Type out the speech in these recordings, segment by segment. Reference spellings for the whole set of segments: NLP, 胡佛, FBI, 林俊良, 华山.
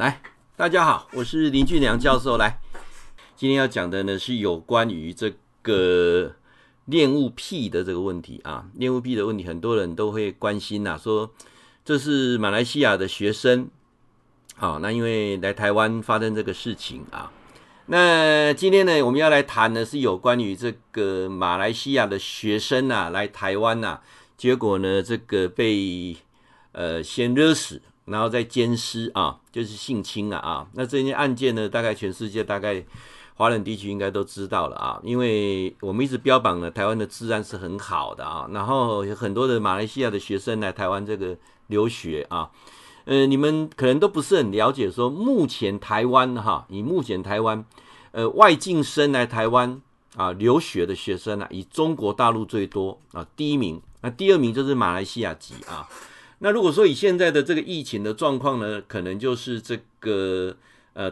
来，大家好，我是林俊良教授。来，今天要讲的呢是有关于这个恋物癖的这个问题啊。恋物癖的问题，很多人都会关心呐、说这是马来西亚的学生，好，那因为来台湾发生这个事情啊。那今天呢，我们要来谈的是有关于这个马来西亚的学生啊，来台湾啊，结果呢，这个被先热死，然后再奸尸啊，就是性侵啊。那这件案件呢，大概全世界大概华人地区应该都知道了啊，因为我们一直标榜了台湾的治安是很好的啊，然后有很多的马来西亚的学生来台湾这个留学啊，你们可能都不是很了解说目前台湾哈，以目前台湾外境生来台湾啊留学的学生啊，以中国大陆最多啊，第一名。那第二名就是马来西亚籍啊。那如果说以现在的这个疫情的状况呢，可能就是这个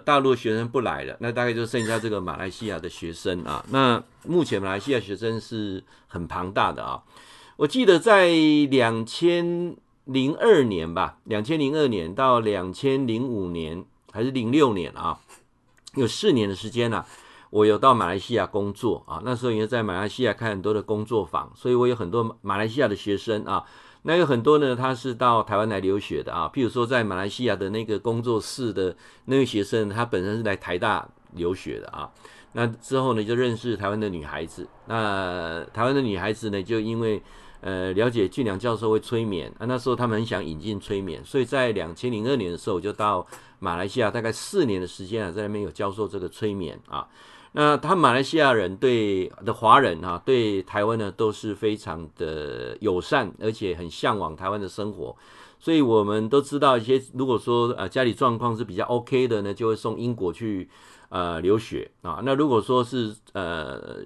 大陆学生不来了，那大概就剩下这个马来西亚的学生啊。那目前马来西亚学生是很庞大的啊。我记得在2002年吧 ,2002 年到2005年还是06年啊，有4年的时间啊，我有到马来西亚工作啊，那时候也在马来西亚开很多的工作坊，所以我有很多马来西亚的学生啊，那有很多呢他是到台湾来留学的啊，譬如说在马来西亚的那个工作室的那位学生，他本身是来台大留学的啊，那之后呢就认识台湾的女孩子，那台湾的女孩子呢就因为了解俊良教授会催眠啊，那时候他们很想引进催眠，所以在2002年的时候我就到马来西亚大概4年的时间啊，在那边有教授这个催眠啊。那他马来西亚人对的华人啊，对台湾呢都是非常的友善，而且很向往台湾的生活，所以我们都知道一些，如果说家里状况是比较 OK 的呢，就会送英国去留学啊。那如果说是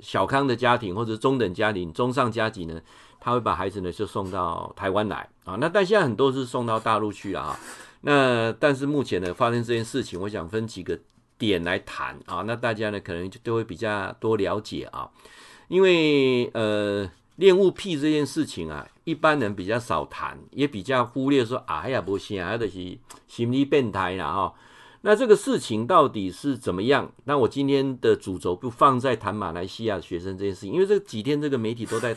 小康的家庭或者中等家庭、中上家庭呢，他会把孩子呢就送到台湾来啊。那但现在很多是送到大陆去啊。那但是目前呢发生这件事情，我想分几个点来谈啊，那大家呢可能就都会比较多了解啊，因为恋物癖这件事情啊，一般人比较少谈，也比较忽略说哎呀不行啊，就是心理变态啦哈。那这个事情到底是怎么样？那我今天的主轴不放在谈马来西亚学生这件事情，因为这几天这个媒体都在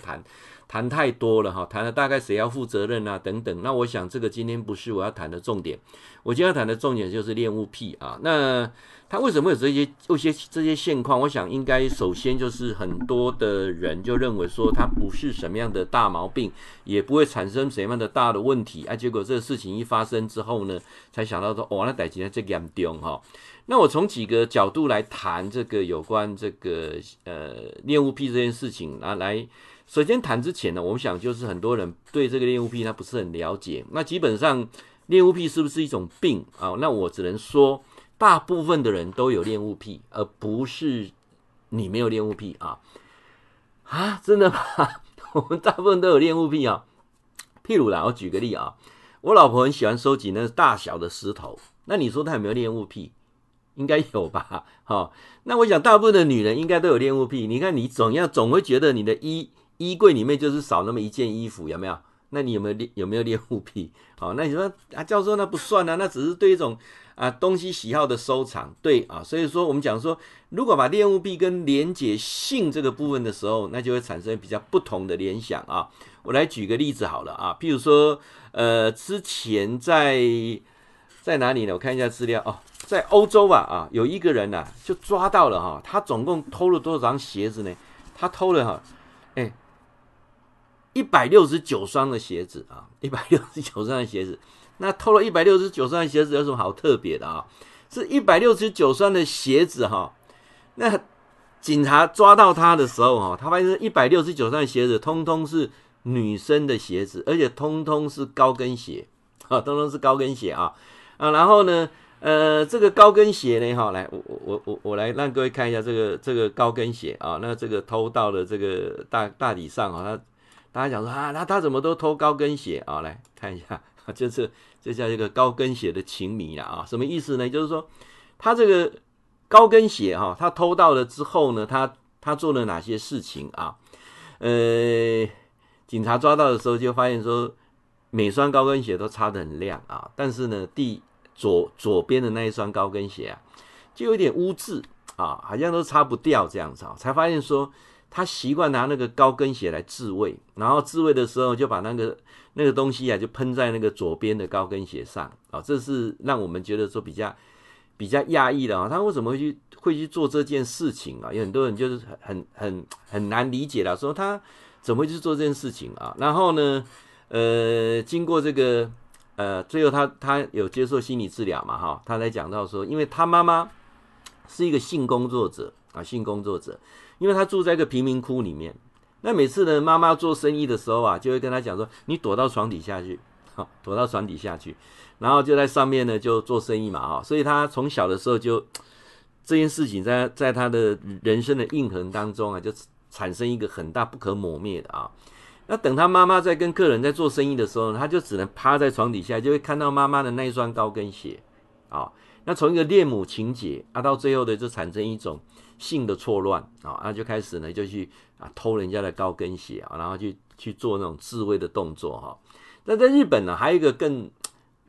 谈太多了哈，谈了大概谁要负责任啊等等。那我想这个今天不是我要谈的重点，我今天要谈的重点就是恋物癖啊。那他为什么有这些现况？我想应该首先就是很多的人就认为说他不是什么样的大毛病，也不会产生什么样的大的问题啊。结果这个事情一发生之后呢，才想到说哦，那代志这严重哈。那我从几个角度来谈这个有关这个恋物癖这件事情啊。来，首先谈之前呢，我们想就是很多人对这个恋物癖他不是很了解。那基本上恋物癖是不是一种病啊、那我只能说大部分的人都有恋物癖，而不是你没有恋物癖啊。啊，真的吗？我们大部分都有恋物癖啊。譬如啦，我举个例啊，我老婆很喜欢收集那大小的石头，那你说她有没有恋物癖？应该有吧。哦，那我想大部分的女人应该都有恋物癖。你看你总会觉得你的衣柜里面就是少那么一件衣服，有没有？那你有没有恋物癖？好，那你说啊，教授那不算啊，那只是对一种东西喜好的收藏，对啊。所以说我们讲说，如果把恋物癖跟连结性这个部分的时候，那就会产生比较不同的联想啊。我来举个例子好了啊，譬如说之前在哪里呢？我看一下资料哦，在欧洲吧啊，有一个人啊就抓到了哈，他总共偷了多少双鞋子呢？他偷了哈，169双的鞋子啊，169双的鞋子。那偷了169双的鞋子有什么好特别的啊？是169双的鞋子哈。那警察抓到他的时候哈，他发现169双的鞋子通通是女生的鞋子，而且通通是高跟鞋啊，通通是高跟鞋啊。啊，然后呢，这个高跟鞋呢，哈，来，我来让各位看一下这个高跟鞋啊。那这个偷到的这个大体上啊，大家讲说啊，他怎么都偷高跟鞋啊？来看一下，就是这叫一个高跟鞋的情迷啦啊。什么意思呢？就是说他这个高跟鞋哈，他偷到了之后呢，他做了哪些事情啊？警察抓到的时候就发现说，每双高跟鞋都擦得很亮啊，但是呢，左边的那一双高跟鞋啊，就有点污渍啊，好像都擦不掉这样子啊，才发现说他习惯拿那个高跟鞋来自慰，然后自慰的时候就把那个东西啊就喷在那个左边的高跟鞋上啊，这是让我们觉得说比较讶异的啊，他为什么会去做这件事情啊？有很多人就是很难理解的，说他怎么会去做这件事情啊？然后呢，经过这个最后他有接受心理治疗嘛哈，他才讲到说，因为他妈妈是一个性工作者啊，性工作者，因为他住在一个贫民窟里面，那每次呢，妈妈做生意的时候啊，就会跟他讲说，你躲到床底下去。躲到床底下去，然后就在上面呢就做生意嘛啊，所以他从小的时候就这件事情在他的人生的印痕当中啊，就产生一个很大不可磨灭的啊。那等他妈妈在跟客人在做生意的时候，他就只能趴在床底下，就会看到妈妈的那一双高跟鞋啊。那从一个恋母情节啊，到最后的就产生一种性的错乱啊，那就开始呢就去啊偷人家的高跟鞋啊，然后去做那种自慰的动作哈。那在日本呢，还有一个更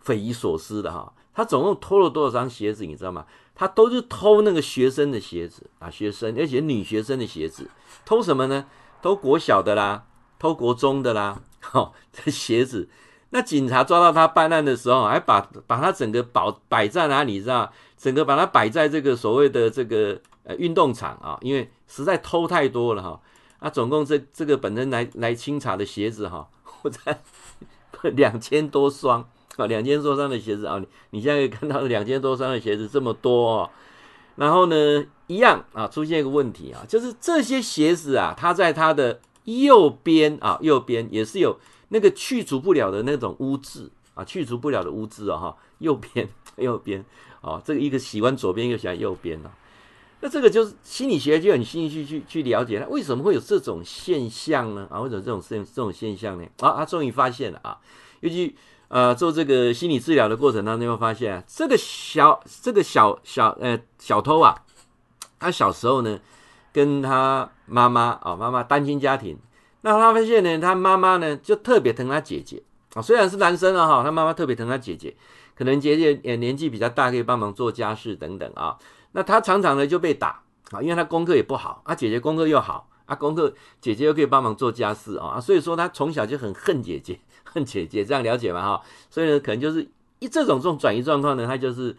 匪夷所思的哈，他总共偷了多少双鞋子，你知道吗？他都是偷那个学生的鞋子啊，学生，而且女学生的鞋子，偷什么呢？偷国小的啦，偷国中的啦，这鞋子。那警察抓到他办案的时候，还把他整个摆在哪里，你知道？整个把他摆在这个所谓的这个运动场啊，因为实在偷太多了哈。啊，总共这个本身来清查的鞋子哈，我在。2000多双啊，2000多双的鞋子啊，你现在可以看到2000多双的鞋子这么多哦。然后呢，一样啊，出现一个问题啊，就是这些鞋子啊，它在它的右边也是有那个去除不了的那种污渍啊，去除不了的污渍哦，右边啊，这个一个喜欢左边，一个喜欢右边啊。那这个就是心理学就很兴趣去了解它为什么会有这种现象呢？啊，为什么这种现象呢？啊，他终于发现了啊！尤其做这个心理治疗的过程当中，会发现啊，这个小偷啊，他小时候呢，跟他妈妈啊，妈妈单亲家庭，那他发现呢，他妈妈呢就特别疼他姐姐啊，虽然是男生啊哈，他妈妈特别疼他姐姐，可能姐姐也年纪比较大，可以帮忙做家事等等啊。那他常常呢就被打啊，因为他功课也不好啊，姐姐功课又好啊，姐姐又可以帮忙做家事啊，所以说他从小就很恨姐姐，这样了解嘛哈？所以呢，可能就是这种转移状况呢，他就是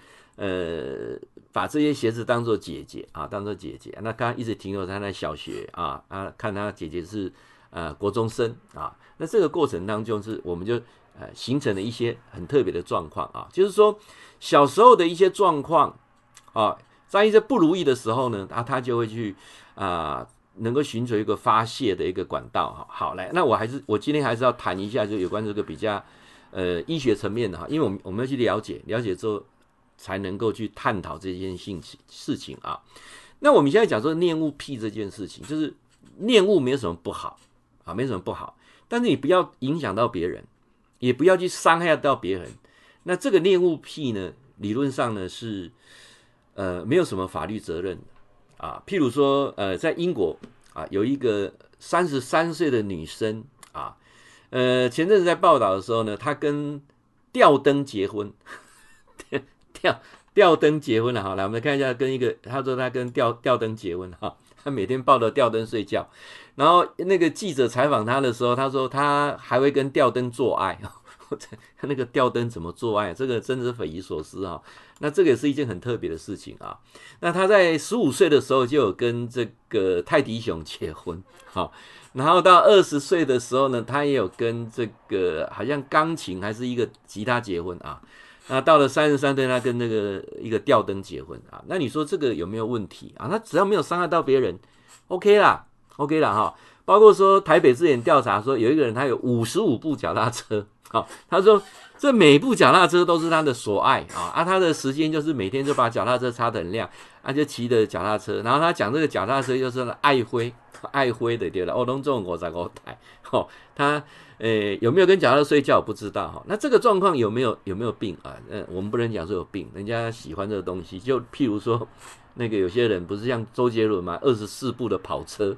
把这些鞋子当做姐姐啊，当做姐姐。那他一直停留在那小学啊，看他姐姐是国中生啊。那这个过程当中我们就形成了一些很特别的状况啊，就是说小时候的一些状况啊。在一些不如意的时候呢，他就会去能够寻求一个发泄的一个管道。好，来，那我今天还是要谈一下，就有关这个比较医学层面的哈，因为我们要去了解之后，才能够去探讨这件事情啊。那我们现在讲说恋物癖这件事情，就是恋物没有什么不好啊，没什么不好，但是你不要影响到别人，也不要去伤害到别人。那这个恋物癖呢，理论上呢是。没有什么法律责任的啊，譬如说，在英国啊，有一个33岁的女生啊，前阵子在报道的时候呢，她跟吊灯结婚，吊灯结婚了哈，来我们看一下，她说她跟吊灯结婚哈，她每天抱着吊灯睡觉，然后那个记者采访她的时候，她说她还会跟吊灯做爱。那个吊灯怎么做爱？这个真是匪夷所思啊！那这个也是一件很特别的事情啊。那他在15岁的时候就有跟这个泰迪熊结婚，好，然后到20岁的时候呢，他也有跟这个好像钢琴还是一个吉他结婚啊。那到了33岁，他跟那个一个吊灯结婚啊。那你说这个有没有问题啊？他只要没有伤害到别人 ，OK 啦哈。包括说台北之前调查说，有一个人他有55部脚踏车。好、哦，他说这每部脚踏车都是他的所爱啊，他的时间就是每天就把脚踏车擦得很亮，就骑着脚踏车，然后他讲这个脚踏车就是爱灰的对了，哦，拢总55台，哦，他有没有跟脚踏车睡觉我不知道哈、哦，那这个状况有没有病啊？我们不能讲说有病，人家喜欢这个东西，就譬如说那个有些人不是像周杰伦嘛，24部的跑车，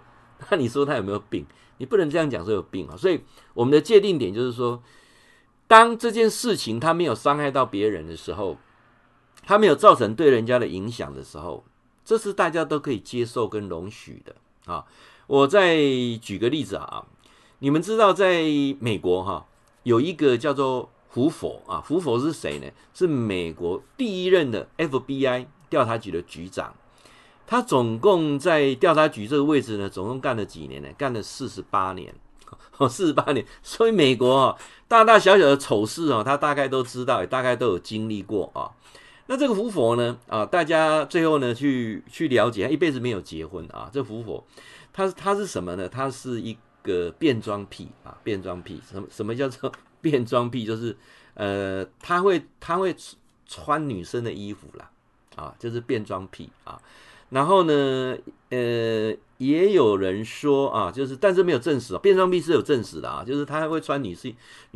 那你说他有没有病？你不能这样讲说有病啊，所以我们的界定点就是说。当这件事情他没有伤害到别人的时候，他没有造成对人家的影响的时候，这是大家都可以接受跟容许的啊。我再举个例子啊，你们知道在美国哈、有一个叫做胡佛啊，胡佛是谁呢？是美国第一任的 FBI 调查局的局长。他总共在调查局这个位置呢，总共干了几年呢？干了48年。48年，所以美国大大小小的丑事他大概都知道，也大概都有经历过啊。那这个胡佛呢大家最后呢去了解，他一辈子没有结婚啊。这胡佛他是什么呢？他是一个变装癖啊，变装癖。什么叫做变装癖？就是他会穿女生的衣服啦啊，就是变装癖啊。然后呢也有人说啊，就是但是没有证实变装癖是有证实的啊，就是他会穿女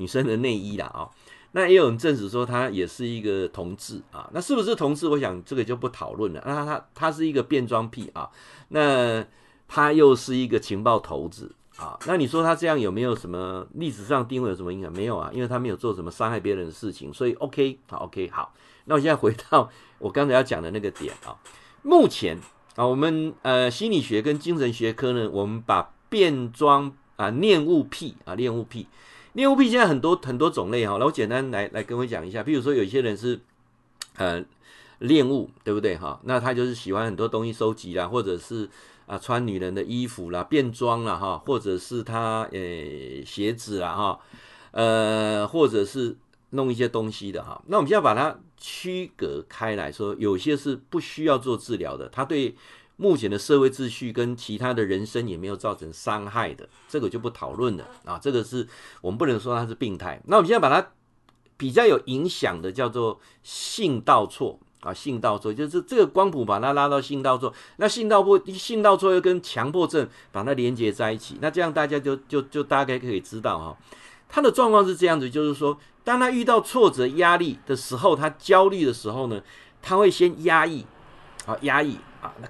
生的内衣啦啊。那也有人证实说他也是一个同志啊，那是不是同志我想这个就不讨论了。那他是一个变装癖啊，那他又是一个情报头子啊，那你说他这样有没有什么历史上定位有什么影响？没有啊，因为他没有做什么伤害别人的事情，所以 OK 好 OK 好。那我现在回到我刚才要讲的那个点啊，目前啊，我们心理学跟精神学科呢，我们把变装啊、恋物癖啊、恋物癖现在很多种类哈。那我简单来跟我讲一下，比如说有些人是恋物，对不对哈？那他就是喜欢很多东西收集啦，或者是穿女人的衣服啦、变装啦哈，或者是他鞋子啦哈，或者是弄一些东西的哈。那我们现在把它区隔开来说，有些是不需要做治疗的，它对目前的社会秩序跟其他的人生也没有造成伤害的，这个就不讨论了啊。这个是我们不能说它是病态。那我们现在把它比较有影响的叫做性倒错啊，性倒错就是这个光谱把它拉到性倒错，那性倒错又跟强迫症把它连接在一起，那这样大家就大概可以知道哈。他的状况是这样子，就是说当他遇到挫折压力的时候，他焦虑的时候呢，他会先压抑啊，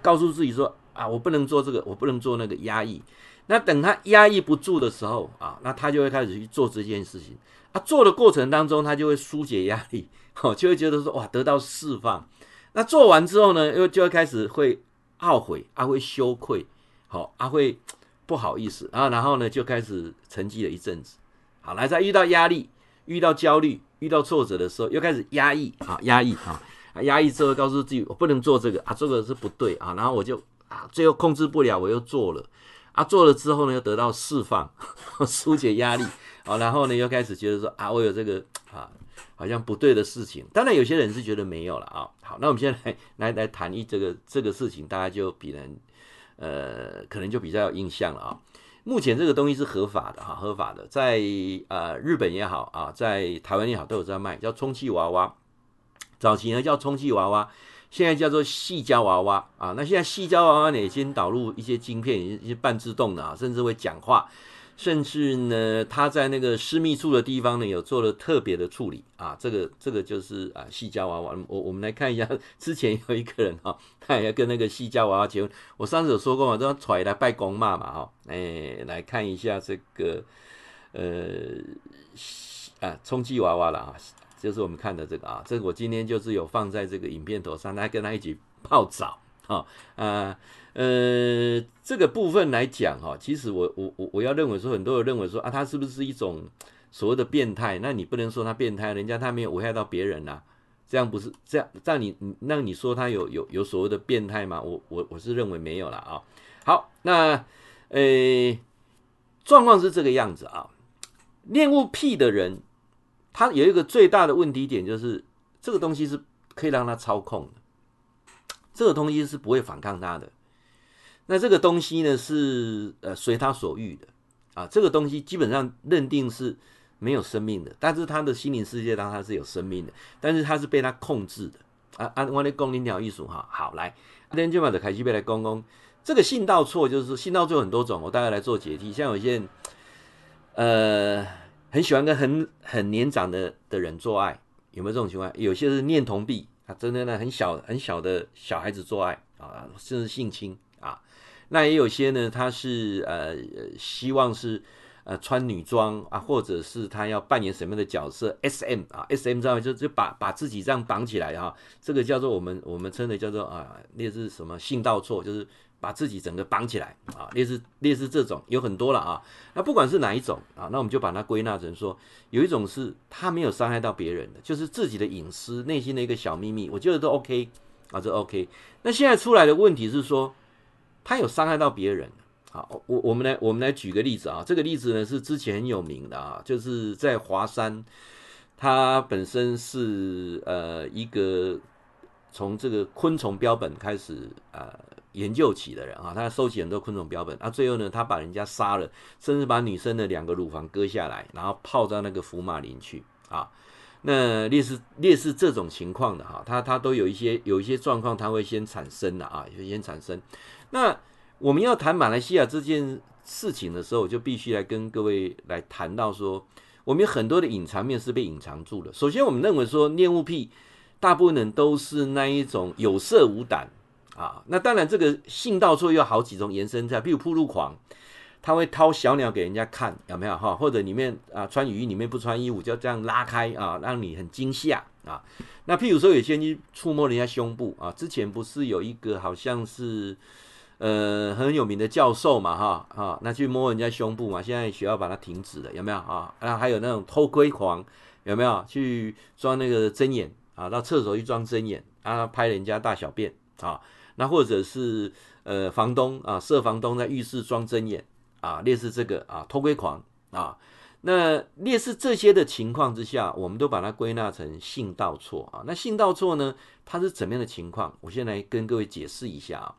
告诉自己说啊，我不能做这个，我不能做那个，压抑。那等他压抑不住的时候啊，那他就会开始去做这件事情啊，做的过程当中他就会疏解压力就会觉得说哇，得到释放。那做完之后呢，又就会开始会懊悔啊，会羞愧会不好意思啊，然后呢就开始沉寂了一阵子。好，来，在遇到压力、遇到焦虑、遇到挫折的时候，又开始压抑之后，告诉自己我不能做这个啊，这个是不对啊，然后我就最后控制不了，我又做了啊，做了之后呢，又得到释放，疏解压力啊，然后呢，又开始觉得说啊，我有这个好像不对的事情。当然，有些人是觉得没有了啊。好，那我们现在来谈一这个事情，大家就比人可能就比较有印象了啊。目前这个东西是合法的哈，合法的，在日本也好啊，在台湾也好，都有在卖，叫充气娃娃。早期呢叫充气娃娃，现在叫做矽胶娃娃啊。那现在矽胶娃娃呢，已经导入一些晶片，一些半自动的啊，甚至会讲话，甚至呢，它在那个私密处的地方呢，有做了特别的处理啊。这个就是啊，矽胶娃娃。我们来看一下，之前有一个人哈、他也要跟那个矽胶娃娃结婚。我上次有说过嘛，都揣来拜公妈嘛哈。来看一下这个充气娃娃了啊，就是我们看的这个啊，这个我今天就是有放在这个影片头上，来跟他一起泡澡。好、这个部分来讲哈，其实我要认为说，很多人认为说啊，它是不是一种所谓的变态？那你不能说它变态，人家他没有危害到别人啊，这样不是这样你说它有所谓的变态吗？我是认为没有啦啊。好，那状况是这个样子啊，恋物癖的人，他有一个最大的问题点就是这个东西是可以让他操控的。这个东西是不会反抗他的，那这个东西呢是随他所欲的啊。这个东西基本上认定是没有生命的，但是他的心灵世界当然是有生命的，但是他是被他控制的啊。我在讲你鸟艺术哈，好来，今天就把这开始来讲讲这个性倒错，就是性倒错很多种，我大概来做解析。像有些人很喜欢跟很年长的人做爱，有没有这种情况？有些是恋童癖。真的呢，很小的小孩子做爱啊，甚至性侵啊。那也有些呢，他是希望是穿女装啊，或者是他要扮演什么样的角色 ，SM 啊 ，SM 这样就把自己这样绑起来啊，这个叫做我们称的叫做啊，类似什么性倒错，就是把自己整个绑起来啊，类似这种有很多了啊。那不管是哪一种啊，那我们就把它归纳成说，有一种是他没有伤害到别人的，就是自己的隐私、内心的一个小秘密，我觉得都 OK 啊，这 OK。那现在出来的问题是说，他有伤害到别人。好，我们来举个例子啊，这个例子呢是之前很有名的啊，就是在华山，他本身是一个从这个昆虫标本开始研究起的人啊，他收集很多昆虫标本啊，最后呢他把人家杀了，甚至把女生的两个乳房割下来，然后泡到那个福马林去啊。那类似这种情况的哈，他都有一些状况，他会先产生的啊，先产生。那我们要谈马来西亚这件事情的时候，我就必须来跟各位来谈到说，我们有很多的隐藏面是被隐藏住的。首先，我们认为说恋物癖大部分人都是那一种有色无胆啊。那当然，这个性倒错有好几种延伸在，比如暴露狂，他会掏小鸟给人家看，有没有哈？或者里面啊穿雨衣里面不穿衣服，就这样拉开啊，让你很惊吓啊。那譬如说有些人去触摸人家胸部啊，之前不是有一个好像是。很有名的教授嘛，哈，那去摸人家胸部嘛，现在学校把它停止了，有没有啊？那还有那种偷窥狂，有没有去装那个针眼啊？到厕所去装针眼啊，拍人家大小便啊？那或者是房东啊，设房东在浴室装针眼啊，类似这个啊，偷窥狂啊。那类似这些的情况之下，我们都把它归纳成性倒错啊。那性倒错呢，它是怎么样的情况？我先来跟各位解释一下啊。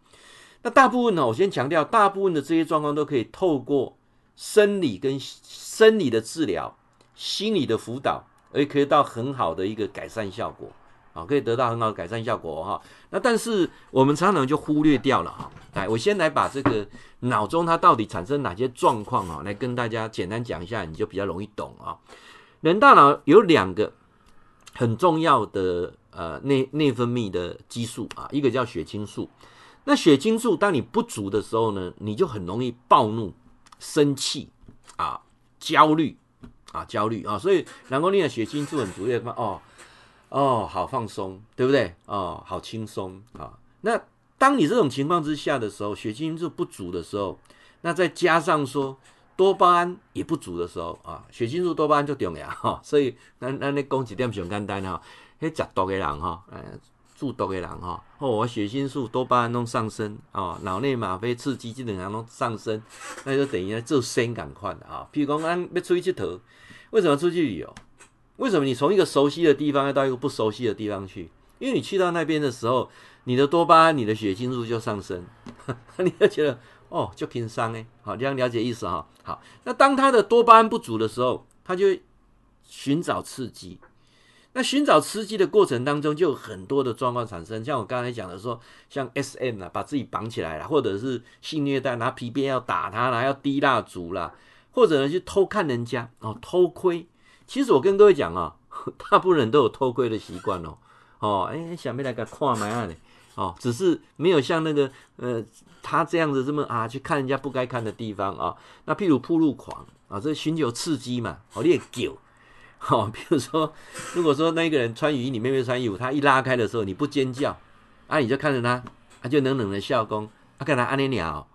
那大部分呢，我先强调，大部分的这些状况都可以透过生理的治疗、心理的辅导，而可以到很好的一个改善效果啊，可以得到很好的改善效果哈。那但是我们常常就忽略掉了哈。来，我先来把这个脑中它到底产生哪些状况啊，来跟大家简单讲一下，你就比较容易懂啊。人大脑有两个很重要的内分泌的激素啊，一个叫血清素。那血清素当你不足的时候呢，你就很容易暴怒、生气啊、焦虑啊，所以然后你的血清素很足，哦，好放松，对不对？哦，好轻松啊。那当你这种情况之下的时候，血清素不足的时候，那再加上说多巴胺也不足的时候啊，血清素多巴胺就重要哈。所以咱咧讲一点上简单哈，迄食毒的人哈，注毒的人哈，我血清素、多巴胺都上升啊，脑内吗啡刺激这两样都上升，那就等于做生感快的啊。譬如讲，要出去佚佗，为什么出去旅游？为什么你从一个熟悉的地方要到一个不熟悉的地方去？因为你去到那边的时候，你的多巴胺、你的血清素就上升，你就觉得哦，就轻松哎。好，这样了解意思哈。好，那当他的多巴胺不足的时候，他就寻找刺激。那寻找刺激的过程当中，就有很多的状况产生，像我刚才讲的说，像 SM 啦，把自己绑起来啦，或者是性虐待，拿皮鞭要打他啦，要滴蜡烛啦，或者呢去偷看人家哦，偷窥。其实我跟各位讲啊、哦，大部分人都有偷窥的习惯哦，想要来个看买啊嘞，哦，只是没有像那个他这样子这么啊去看人家不该看的地方啊、哦。那譬如暴露狂啊，这寻求刺激嘛，你也狗。哦，比如说，如果说那个人穿雨衣，你妹妹穿衣服，他一拉开的时候，你不尖叫，啊，你就看着他，他就冷冷的笑，说，啊，干他安尼鸟，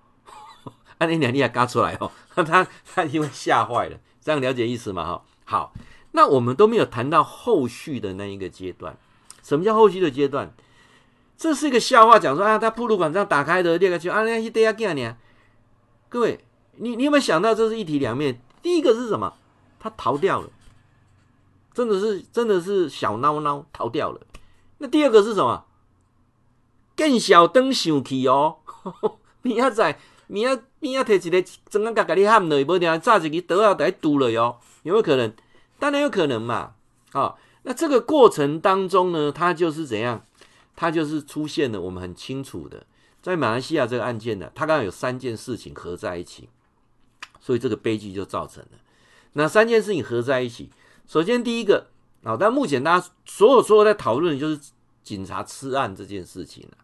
安尼鸟你也嘎出来哦，他因为吓坏了，这样了解意思嘛？哈，好，那我们都没有谈到后续的那一个阶段，什么叫后续的阶段？这是一个笑话，讲说啊，他暴露狂这样打开的裂开去，啊，那一堆啊干你，各位，你有没有想到这是一体两面？第一个是什么？他逃掉了。真的是小孬孬逃掉了。那第二个是什么？更小灯想去哦，明仔摕一个砖啊，甲你焊落去，无定炸一支刀啊，来堵了哟，有没有可能？当然有可能嘛。啊、哦，那这个过程当中呢，它就是怎样？它就是出现了我们很清楚的，在马来西亚这个案件呢，它刚刚有三件事情合在一起，所以这个悲剧就造成了。那三件事情合在一起。首先，第一个啊，但目前大家所有在讨论的就是警察吃案这件事情、啊、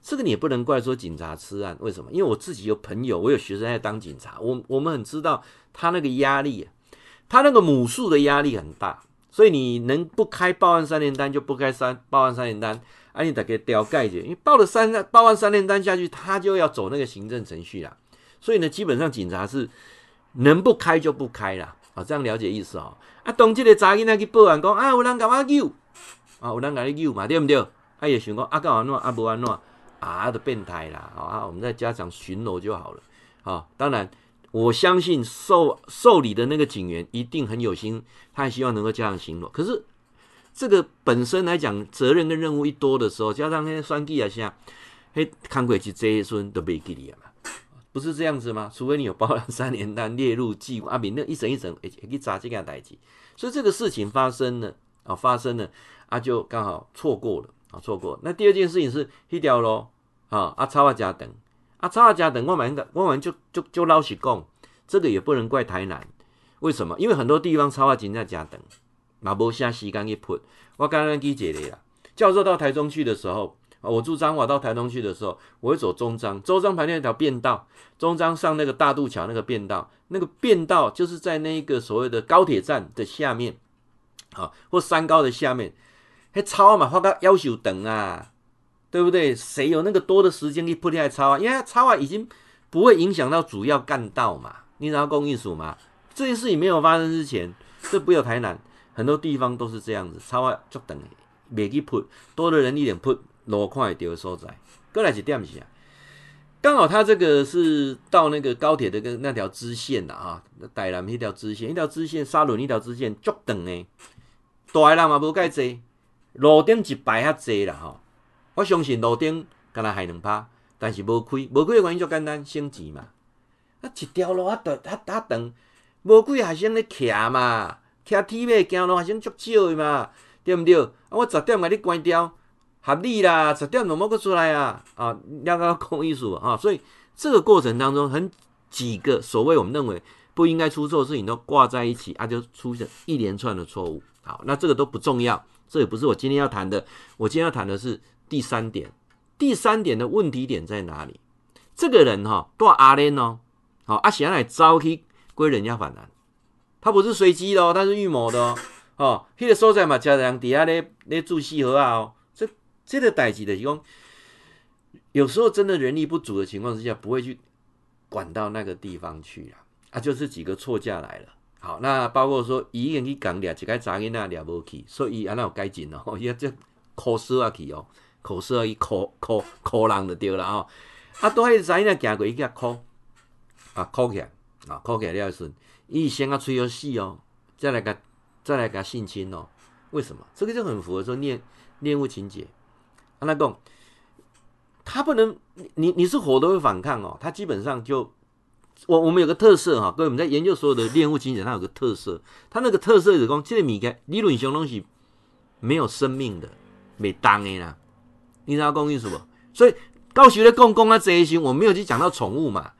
这个你也不能怪说警察吃案，为什么？因为我自己有朋友，我有学生在当警察，我们很知道他那个压力，他那个母数的压力很大，所以你能不开报案三联单就不开报案三联单，啊，你得给调盖解，因为报了报案三联单下去，他就要走那个行政程序啦。所以呢，基本上警察是能不开就不开啦。啊，这样了解意思哦。啊，当这个查囡仔去报案，讲啊，有人甲我救，啊，有人甲你救嘛，对不对？啊，也想讲啊，干安怎啊，无安怎啊，就变态啦。啊，我们在家长巡逻就好了。啊，当然。我相信受理的那个警员一定很有心，他也希望能够加上行动。可是这个本身来讲，责任跟任务一多的时候，加上那些算计啊下，嘿，看鬼去这孙都被给你了嘛，不是这样子吗？除非你有报案三联单列入记录，啊，免得一审一审会去查这件代志。所以这个事情发生了啊，就刚好错过了啊，那第二件事情是那条路啊，吵啊家等。啊，吵到家等我们就老实讲，这个也不能怪台南，为什么？因为很多地方吵到真正家等，嘛无啥时间去扑。我刚刚记一个啦，教授到台中去的时候，我住彰化到台中去的时候，我会走中彰，中彰旁边有一条便道，中彰上那个大渡桥那个便道，那个便道就是在那个所谓的高铁站的下面，啊，或三高的下面，迄吵嘛，发到夭寿长啊。对不对？谁有那个多的时间去扑起来抄啊？因为抄啊已经不会影响到主要干道嘛，你然后供应署嘛，这件事情没有发生之前，这不有台南很多地方都是这样子，抄啊就等袂去扑，多的人力点扑，路看会到的所在。过来一点是啊，刚好他这个是到那个高铁的跟那条支线啦啊，台南那条支线，沙仑那条支线足长呢，大人嘛无介济，路顶一排较济啦吼。我相信路顶敢若害2%，但是无开的原因就简单，省钱嘛。啊，一条路啊长，无几学生咧徛嘛，徛铁马行路学生足少的嘛，对毋对？啊，我10点甲你关掉，合理啦，10点就莫阁出来啊。啊，了解讲意思啊，所以这个过程当中，很几个所谓我们认为不应该出错的事情都挂在一起，啊，就出现一连串的错误。好，那这个都不重要，这也不是我今天要谈的。我今天要谈的是。第三点的问题点在哪里？这个人哈，大阿莲哦，好阿贤来招去归人家反难，他不是随机的哦，他是预谋的哦。哦，那个所在嘛，家人底下咧住西河啊哦，这个代志的讲，有时候真的人力不足的情况之下，不会去管到那个地方去啦，啊，就是几个错价来了。好，那包括说伊人去讲俩，一个查囡仔俩无去，所以安那有改进哦，伊这口舌啊去哦。口舌而已，口人就对了啊！啊，都迄仔呢，行过伊个口啊，口起来了时，伊先啊吹到死哦，再来个性侵哦。为什么？这个就很符合说恋物情节。啊，那讲他不能，你是活都会反抗哦。他基本上就我们有个特色哈，各位我们在研究所有的恋物情节，它有个特色，它那个特色是讲，这个物件理论上拢是没有生命的，没当的啦。你知道讲意思不？所以到时咧讲啊，这一些我没有去讲到宠物嘛。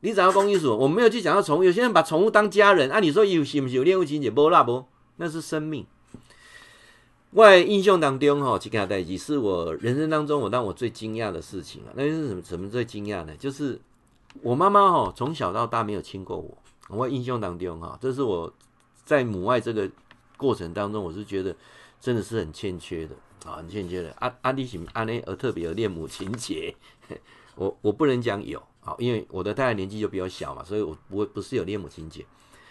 你知道讲意思不？我没有去讲到宠物。有些人把宠物当家人，啊，你说有是不是有恋物情节？无啦无，那是生命。我的印象当中吼，这件代志是我人生当中我让我最惊讶的事情啊。那是什么最惊讶呢？就是我妈妈吼，从小到大没有亲过我。我印象当中哈，这是我在母爱这个过程当中，我是觉得真的是很欠缺的。啊，很欠缺的。你是安内而特别有恋母情节，我不能讲有啊，因为我的太太年纪就比较小嘛，所以我不是有恋母情节。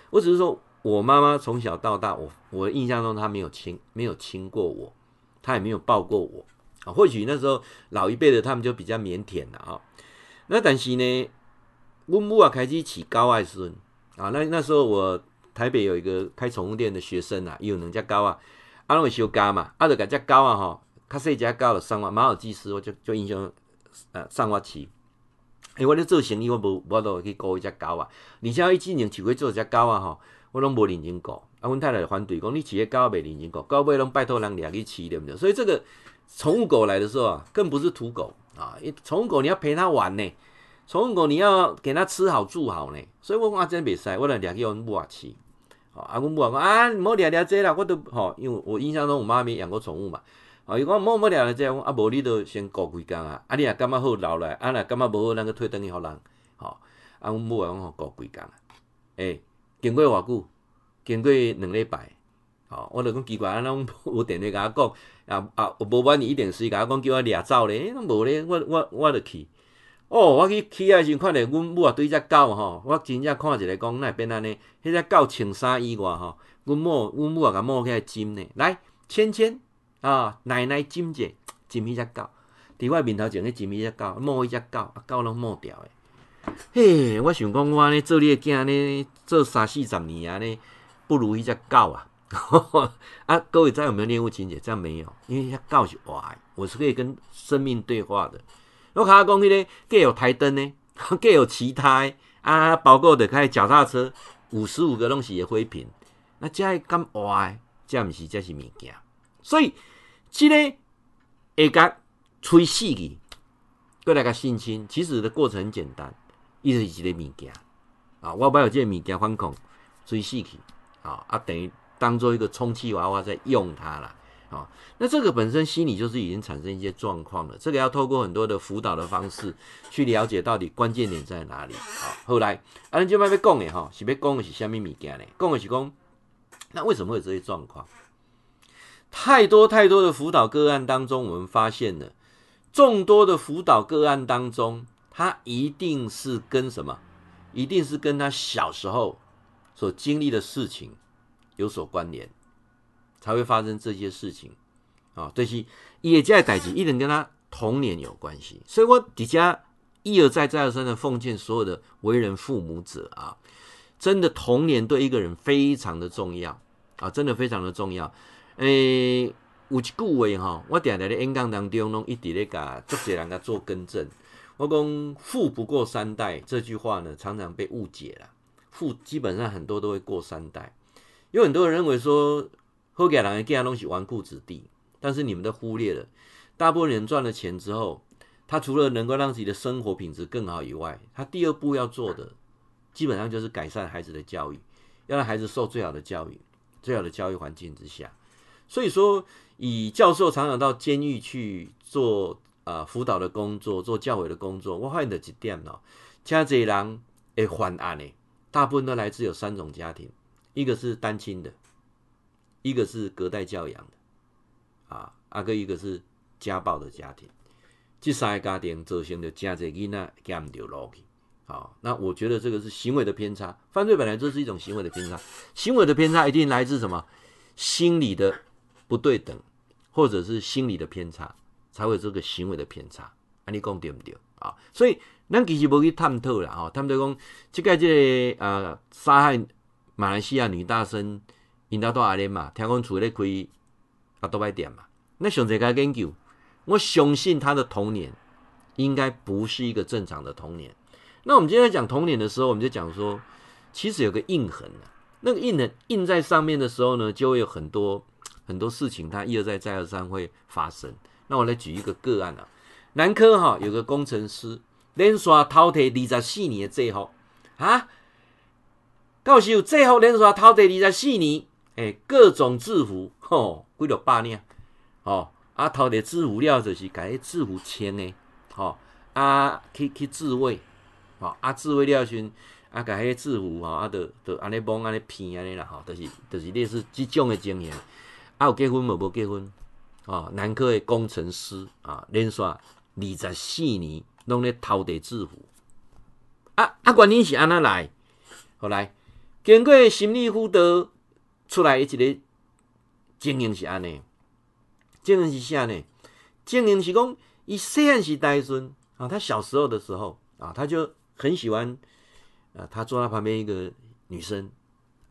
我只是说我妈妈从小到大，我的印象中她没有亲过我，她也没有抱过我啊。或许那时候老一辈的他们就比较腼腆了啊。那但是呢，我母啊开始起高爱孙啊。那时候我台北有一个开宠物店的学生啊，有人家高啊。啊，拢收家嘛，啊，就甲只狗啊吼，较细只狗就送我，马尔济斯我就印象，送我饲。因为我咧做生意，我无都去顾一只狗啊。而且伊之前饲过做只狗啊吼，我拢无认真顾。啊，阮太太就反对讲，你饲个狗袂认真顾，到尾拢拜托人掠去饲，对不对？所以这个宠物狗来的时候啊，更不是土狗啊，宠物狗你要陪它玩呢，宠物狗你要给它吃好住好呢。所以我讲啊，真袂使，我来掠去阮母啊饲。啊，阮母啊讲啊，莫聊聊这啦，我都吼，因为我印象中我妈没养过宠物嘛。啊，伊讲莫聊聊这，我啊无你都先顾几工啊。啊，你若感觉好留落来，啊若感觉无好，咱去退转去互人。吼，啊，阮母啊讲吼顾几工啊。经过偌久，经过2礼拜，哦，我就讲奇怪，安拢有电话甲我讲，无满伊一定是甲我讲叫我掠走咧，拢无咧，我就去。哦，我去诶时阵，看着阮母啊对只狗吼，我真正看一个讲，哪会变安尼？迄只狗穿衫以外吼，阮母啊甲摸起来浸咧，来芊啊，奶奶浸者，浸迄只狗。伫我面头前去浸迄只狗，摸迄只狗，狗拢摸掉诶。嘿，我想讲我安尼做你诶囝呢，做30-40年安尼，不如迄只狗啊。啊，各位，这有没有恋物情节？这样没有，因为它告诉我，我是可以跟生命对话的。我看他讲那个，皆有台灯呢，皆有其他啊，包括的开脚踏车，55个东西也灰品。那这还敢活的？这不是，这是物件。所以这个会甲吹死去，过来甲性侵，其实的过程很简单，伊就是一个物件啊。我把有这个物件反恐吹死去啊，啊等于。当做一个充气娃娃在用它啦，哦，那这个本身心理就是已经产生一些状况了，这个要透过很多的辅导的方式去了解到底关键点在哪里。哦，后来啊，咱就卖要讲的哈，是要讲的是虾米物件呢？讲的是讲，那为什么会有这些状况？太多的辅导个案当中，我们发现了众多的辅导个案当中，它一定是跟什么？一定是跟他小时候所经历的事情。有所关联，才会发生这些事情啊！这些业界代际，一定跟他童年有关系。所以我底下一而再、再而三的奉劝所有的为人父母者啊，真的童年对一个人非常的重要啊，真的非常的重要。有一句话哈，我常常在演讲当中，拢一直咧甲足侪人甲做更正。我讲富不过三代这句话呢，常常被误解了。富基本上很多都会过三代。有很多人认为说，好家人的囝拢是纨绔子弟，但是你们都忽略了，大部分人赚了钱之后，他除了能够让自己的生活品质更好以外，他第二步要做的，基本上就是改善孩子的教育，要让孩子受最好的教育，最好的教育环境之下。所以说，以教授常常到监狱去做辅导的工作，做教委的工作，我发现的一点哦，真侪人会犯案的，大部分都来自有3种家庭。一个是单亲的，一个是隔代教养的，一个是家暴的家庭，这3个家庭造成了很多囡仔行不对路去。好，那我觉得这个是行为的偏差，犯罪本来就是一种行为的偏差，行为的偏差一定来自什么？心理的不对等，或者是心理的偏差，才会有这个行为的偏差。你说对不对？所以我们其实没去探讨啦，探讨说这次这个杀害马来西亚女大生，因到阿莲嘛，听讲厝咧开阿多摆店嘛。那上侪个研究，我相信她的童年应该不是一个正常的童年。那我们今天讲童年的时候，我们就讲说，其实有个印痕啊，那个印痕印在上面的时候呢，就会有很多很多事情，它一而再再而三会发生。那我来举一个个案啊，南科哈有个工程师，连续偷摕24年的罪号啊。到时候最后连续偷摕24年，各种制服吼，几落百领，吼啊，偷摕制服了就是甲迄制服穿诶，吼啊去自慰，吼啊自慰了先，啊甲迄制服吼啊，就安尼摸安尼片安尼啦，吼，就是类似即种诶情形。啊有结婚无结婚，哦，南科诶工程师啊，连续24年拢咧偷摕制服，啊原因是安那来？后来。经过心理辅导出来一个情形是安尼，情形是啥呢？情形是讲，伊细汉时代阵啊，他小时候的时候啊，他就很喜欢啊，他坐在旁边一个女生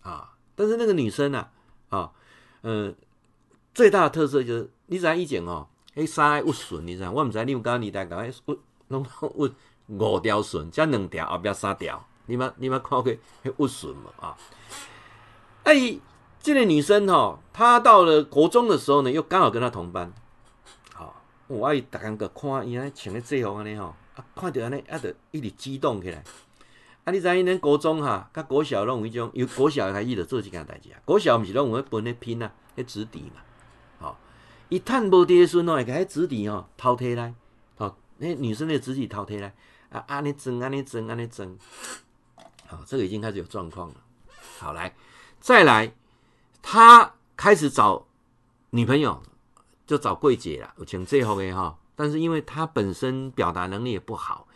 啊，但是那个女生最大的特色就是，你知以前哦，迄衫有顺，你知，我唔知你有讲年代讲，拢有5条顺，加2条后壁3条。你们看过有顺嘛啊？这个女生哦，她到了国中的时候呢，又刚好跟她同班。好，我大家个看伊安穿咧这样安尼吼，看到安尼啊，就一直激动起来。啊，你知伊咱国中哈，甲国小拢有迄种，由国小开始就做这件代志啊。国小毋是拢有咧分咧拼啊，咧纸底嘛。好，伊趁无地孙哦，会甲迄纸底哦偷摕来。好，那女生的纸底偷摕来，啊，安尼装，安尼装，安尼装。好，这个已经开始有状况了。好，来，再来，他开始找女朋友，就找柜姐了，有请这后面哈。但是因为他本身表达能力也不好，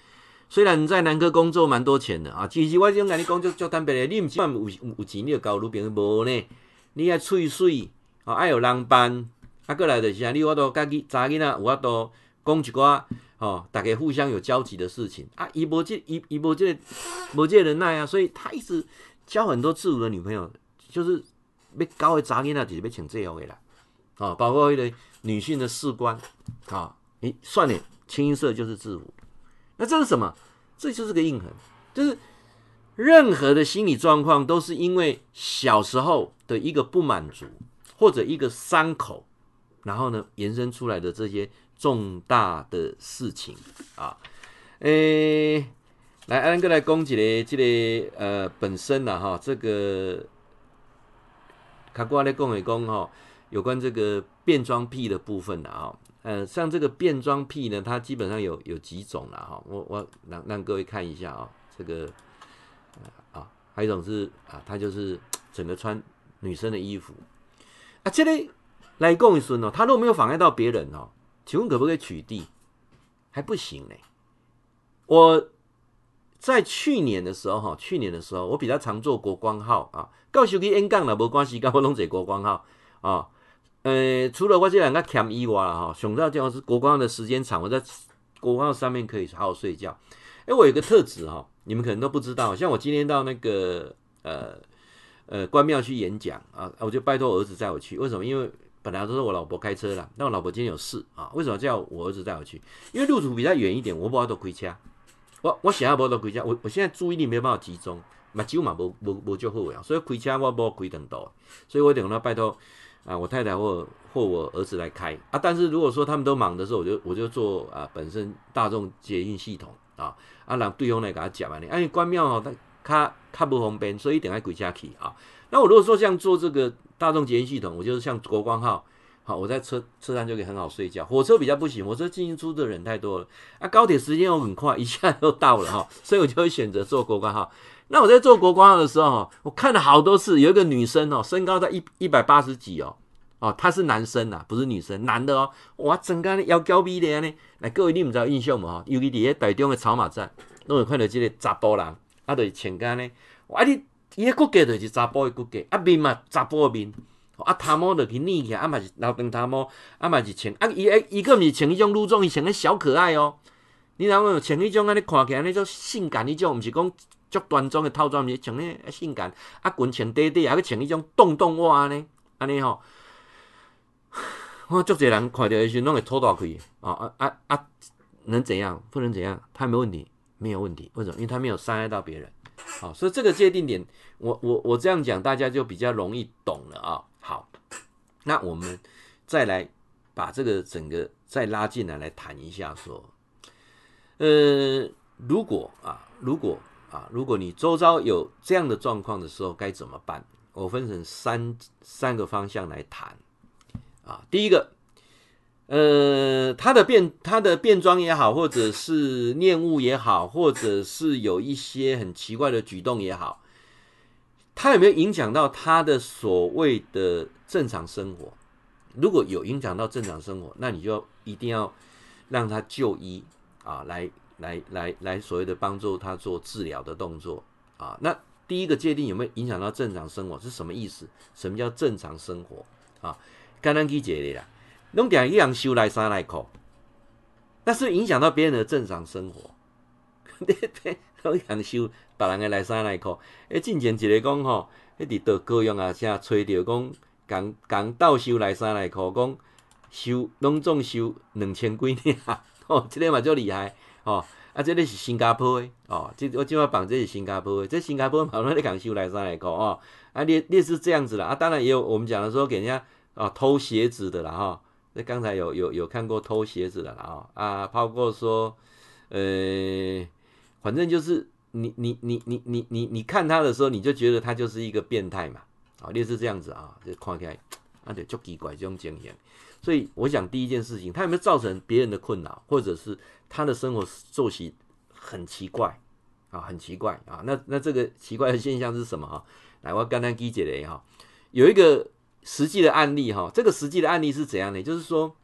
虽然在南科工作蛮多钱的啊，其实我这种跟你讲就坦白的，你唔只有钱你就交女朋友无呢？你爱脆水啊，爱有人班，啊，过来就是啊，你我都家己查囡仔，我都讲一寡。哦，大家互相有交集的事情啊，伊无这个能耐啊，所以他一直交很多自主的女朋友，就是被搞的杂音啊，就是被请这样回来，哦，包括一个女性的士官啊，你、哦、算了，清一色就是自主，那这是什么？这就是个印痕，就是任何的心理状况都是因为小时候的一个不满足或者一个伤口，然后呢延伸出来的这些。重大的事情啊，来，咱再来讲一个，这个本身啦哈，这个，卡瓜咧讲一讲哈，有关这个变装癖的部分啦哈，像这个变装癖呢，它基本上有几种啦哈，我让各位看一下啊、喔，这个啊，还有一种是啊，它就是整个穿女生的衣服啊，这类来讲一顺哦，它都没有妨碍到别人哦、喔。请问可不可以取缔？还不行呢。我在去年的时候，我比较常做国光号啊。到时候去演讲啦，无关时间我拢做国光号啊。除了我这两个欠以外啦哈，想到这样是国光号的时间长，我在国光号上面可以好好睡觉。哎、欸，我有个特质哈，你们可能都不知道。像我今天到那个关庙去演讲啊，我就拜托我儿子载我去。为什么？因为本来都是我老婆开车啦，那我老婆今天有事啊，为什么叫我儿子带我去？因为路途比较远一点，我不好都开车，我想要不好都开车，我现在注意力没办法集中，目睭嘛无就好呀，所以开车我不开长途，所以我等到拜托啊，我太太或我儿子来开啊。但是如果说他们都忙的时候，我就做啊本身大众捷运系统啊让对方来给他讲完咧，因为关庙哦，它不方便，所以一定要开车去啊。那我如果说像做这个。大众捷运系统，我就是像国光号，好，我在车上就可以很好睡觉。火车比较不行，火车进出的人太多了啊。高铁时间又很快，一下就到了哈，所以我就会选择坐国光号。那我在坐国光号的时候，我看了好多次，有一个女生哦，身高在180几哦，哦，她是男生呐、啊，不是女生，男的哦，哇，整个腰高逼的呢。来，各位你们知道印象吗？尤其伫个台中的草马站，拢有看到这个查甫人，啊，就是穿个呢，哇，你。伊个骨架就是查甫的骨架，啊面嘛查甫的面，啊头毛就去染起，啊嘛是留长头毛，啊嘛是穿，啊伊个毋是穿迄种女装，伊穿个小可爱哦。你若讲穿迄种安尼看起来安尼种性感迄种，毋是讲足端庄的套装，毋是穿咧性感，啊裙穿短短，啊去穿迄种洞袜安尼，安尼吼，我足侪人看到伊时拢会吐大气，能怎样？不能怎样？他没问题，没有问题，为什么？因为他没有伤害到别人。好，所以这个界定点，我这样讲，大家就比较容易懂了啊。好，那我们再来把这个整个再拉进来谈一下，说，如果你周遭有这样的状况的时候，该怎么办？我分成三个方向来谈啊。第一个，他的变装也好，或者是念物也好，或者是有一些很奇怪的举动也好，他有没有影响到他的所谓的正常生活？如果有影响到正常生活，那你就一定要让他就医啊，来所谓的帮助他做治疗的动作啊。那第一个界定有没有影响到正常生活是什么意思？什么叫正常生活啊？简单去解释啦。弄点一样修来杀来口，那是影响到别人的正常生活。对，弄点修别人的来杀来口。进前一个讲吼，伫在高雄啊，啥吹着讲讲倒修来杀来口，讲修拢总修2000几年，哦，这个嘛足厉害哦。啊，这个是新加坡的哦，我今晚讲这是新加坡的，这新加坡嘛，那你讲修来杀来口哦。啊，你是这样子啦啊，当然也有我们讲的说给人家啊偷鞋子的啦哈。哦，那刚才有看过偷鞋子的啦啊，包括说，反正就是你看他的时候，你就觉得他就是一个变态嘛，啊，类似这样子啊，就看起来啊就很奇怪这种情形。所以我想第一件事情，他有没有造成别人的困扰，或者是他的生活作息很奇怪啊，很奇怪啊。那这个奇怪的现象是什么啊？来，我刚刚记起来哈，有一个实际的案例哈、啊，这个实际的案例是怎样呢？就是说，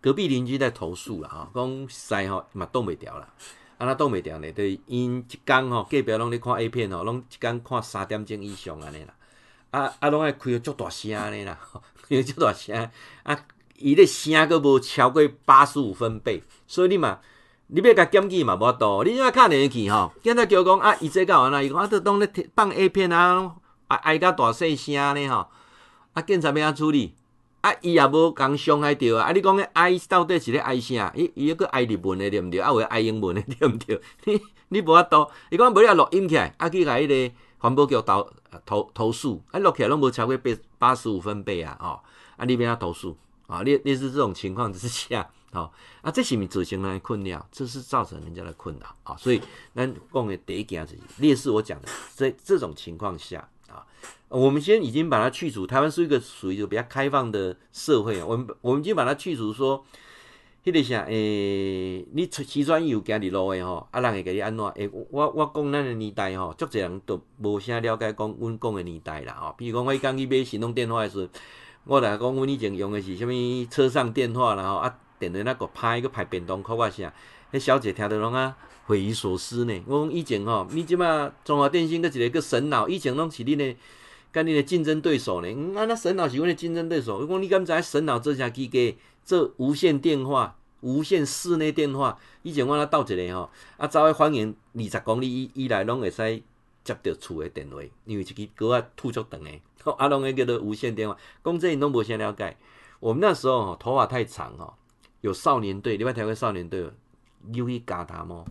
隔壁邻居在投诉了啊，讲塞哈嘛冻袂掉了，啊那冻袂掉呢，对，因一天吼、啊，隔壁拢咧看 A 片吼、啊，拢一天看3点钟以上安尼啦，啊拢爱开个足大声安尼啦，开个足大声啊。伊咧声佫无超过85分贝，所以你嘛，你要甲检举嘛无法度。你怎啊看下去吼？检察局讲啊，伊这搞哪？伊讲啊，都当咧放 A 片啊，爱甲大细声咧吼。啊，警察要安处理？啊，伊也无讲伤害着啊。啊，你讲咧爱到底是咧爱啥？伊又佫爱日文的对毋对？啊，有爱英文的对毋对？你无法度。伊讲无了录音起来，啊去甲迄个环保局投诉，啊录起来拢无超过85分贝啊！哦，啊你要安怎投诉？啊，类似这种情况之下，哦，啊，这是造成人的困扰，这是造成人家的困扰啊，所以咱讲的第一件事情，类似我讲的，在这种情况下啊，我们先已经把它去除。台湾是一个属于就比较开放的社会，我们已经把它去除说，迄个啥，你骑专有行伫路诶吼，啊，人会给你安怎？我讲咱的年代吼，足侪人都无啥了解讲阮讲的年代啦，哦，比如讲我讲去买行动电话的时候。我来讲，阮以前用的是啥物车上电话啦吼，啊，电话那个拍去拍便当壳啊啥，迄小姐听到拢啊匪夷所思呢。我讲以前吼，你即马中华电信个一个神脑，以前拢是恁的，跟恁的竞争对手呢。啊，那神脑是阮的竞争对手。我讲你敢知神脑做啥机个？做无线电话、无线室内电话。以前我那斗一个吼，啊，走个方圆20公里以内拢会使。接到厝的电话，因为一支歌啊吐足长的，啊，拢个叫做无线电话。讲这拢无啥了解。我们那时候吼，头发太长吼，有少年队，你捌听过少年队无？有去加他么？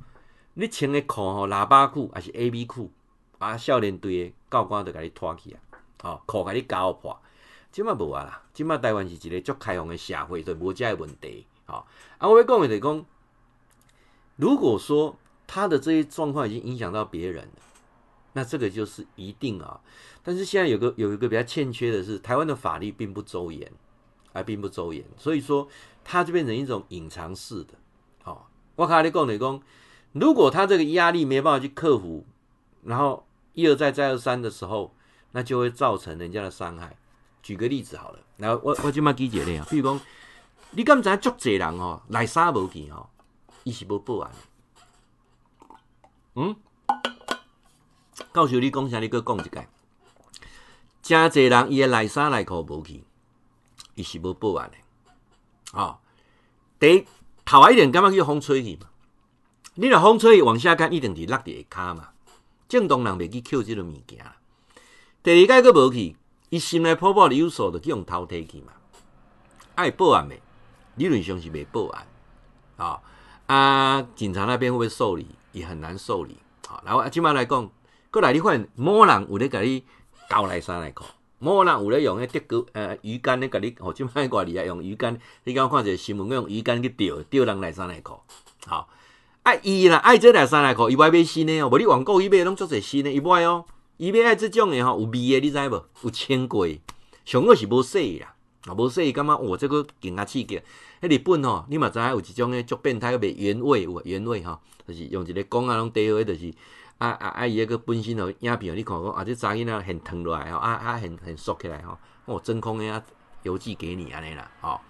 你穿个裤吼，喇叭裤还是 A.V 裤，啊，少年队的教官就甲你拖去啊，吼，裤甲你搞破。即马无啊啦，即马台湾是一个足开放的社会，就无遮个问题。吼，啊，我要讲的就是讲，如果说他的这些状况已经影响到别人了。那这个就是一定啊，但是现在有一个比较欠缺的是，台湾的法律并不周延，所以说它就变成一种隐藏式的。哦，我跟你讲的讲，如果他这个压力没办法去克服，然后一而再再而三的时候，那就会造成人家的伤害。举个例子好了，然后我今麦举一个啊，比如讲，你敢知足侪人哦，内衫无见哦，伊是无报案。嗯。教授，你讲啥？你搁讲一解。真侪人伊个内衫内裤无去，伊是无报案的。哦，第头啊一定感觉叫风吹去嘛？你若风吹去往下看，一定是落伫下骹嘛。正当人袂去捡即个物件。第二解佫无去，伊心内泡泡有数，就去用偷摕去嘛。爱报案袂？理论上是袂报案。哦，啊，警察那边会不会受理？也很难受理。好，然后即摆来讲。过来，你发现某人有咧甲你搞内衫内裤，某人有咧用迄钓竿鱼竿咧甲你，吼即摆外地啊用鱼竿，你敢看一个新闻，用鱼竿去钓人内衫内裤，好，啊伊啦爱这内衫内裤，伊买新的哦，无你网购伊买拢足侪新的，伊买哦，伊买爱这种的吼，有味的你知无？有穿过，上好是无洗啦，啊无洗伊感觉哇这个更加刺激。迄日本吼，你嘛知影有一种诶足变态个卖原味有原味吼，就是用一个讲啊拢底好，就是。啊！伊迄个本身哦，影片哦，你看讲啊，这查囡仔现烫落来吼，现缩起来吼，哦，真空的啊，邮寄给你安尼啦，吼、哦，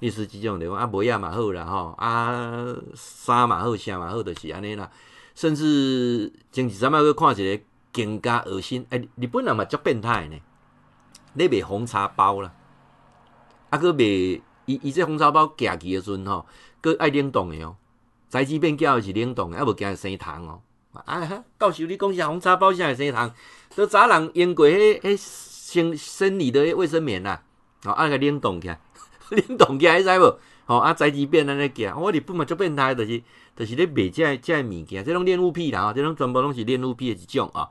类似即种的，啊，袜仔嘛好啦，吼，啊，衫嘛好，啥嘛好，就是安尼啦。甚至前一阵仔去看一个更加恶心，日本人嘛足变态呢，咧卖红茶包啦，啊，佮卖伊这红茶包寄去的时阵吼，佮爱冷冻的哦，材质变假的是冷冻的，啊，无惊生虫哦。啊！到时候你讲啥红茶包啥会生虫？都早人用过迄生理的卫生棉啦，哦，啊个冷冻起来，冷冻起来，你知无？哦，啊材质变安尼起来，我日本嘛足变态，就是咧卖这物件，这种恋物癖啦，吼，这种全部拢是恋物癖的一种啊。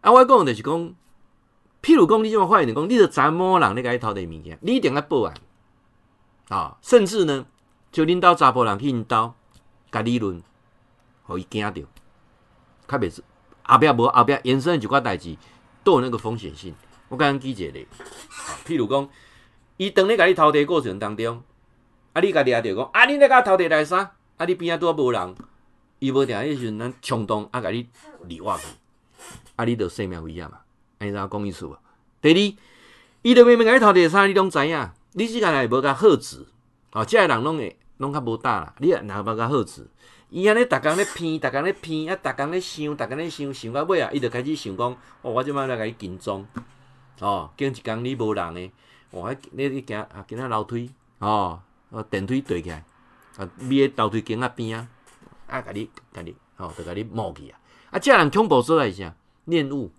啊，我讲就是讲，譬如讲你即么发现讲，你着查某人咧甲伊偷摕物件，你一定要报案啊！甚至呢，就恁兜查甫人去因兜甲理论，互伊惊着。较袂后壁延伸一寡代志都有那个风险性。我刚刚记一个，譬如讲，伊当咧甲你偷摕过程当中，啊你家己也着讲，啊你咧甲偷摕来啥？啊你边啊拄啊无人，伊无定迄时阵，咱冲动啊，甲你离我去，啊，你著生命危险嘛。安尼怎讲意思无？第二，伊著明明甲你头第三，你拢知影，你只个来无甲喝止，哦，即个人拢会拢较无胆啦。你若无甲喝止，伊安尼逐工咧骗，逐工咧骗，啊，逐工咧想，逐工咧想，想到尾啊，伊著开始想讲，哦，我即摆来甲你跟踪，哦，今一工你无人诶，哦，你行啊，行啊楼梯，哦，电梯对起来，啊，咪诶楼梯间啊边啊。啊！甲你，吼、哦，就甲你冒去啊！啊，这人恐怖所在是啥？恋物，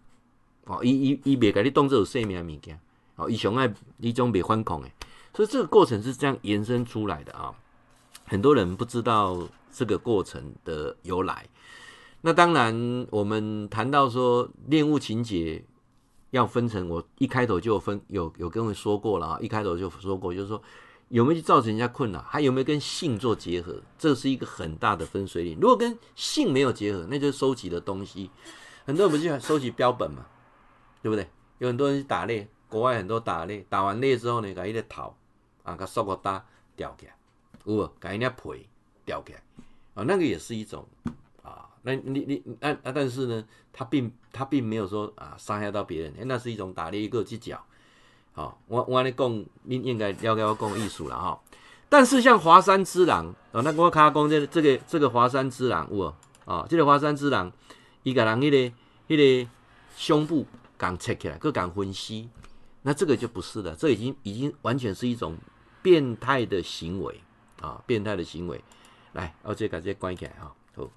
哦，伊袂甲你当做有生命物件，哦，伊上爱伊种袂反抗的，所以这个过程是这样延伸出来的啊、哦。很多人不知道这个过程的由来。那当然，我们谈到说恋物情节要分成，我一开头就有跟我说过了啊，一开头就说过，就是说。有没有去造成人家困扰？还有没有跟性做结合？这是一个很大的分水岭。如果跟性没有结合，那就是收集的东西。很多人不是收集标本嘛，对不对？有很多人去打猎，国外很多打猎，打完猎之后呢，把那个头啊，把塑胶袋吊起来，有无？把人家皮吊起来啊，那个也是一种啊。那你但是呢，他并没有说啊伤害到别人，那是一种打猎一个技巧。哦，我安尼讲，恁应该了解我讲艺术啦哈。但是像华山之狼，哦，那我卡讲这个华山之狼有无？哦，这个华山之狼，伊甲人迄个胸部共切起来，佮共分析，那这个就不是了，这已经完全是一种变态的行为啊、哦，变态的行为。来，我这把这关起来哈、哦。好，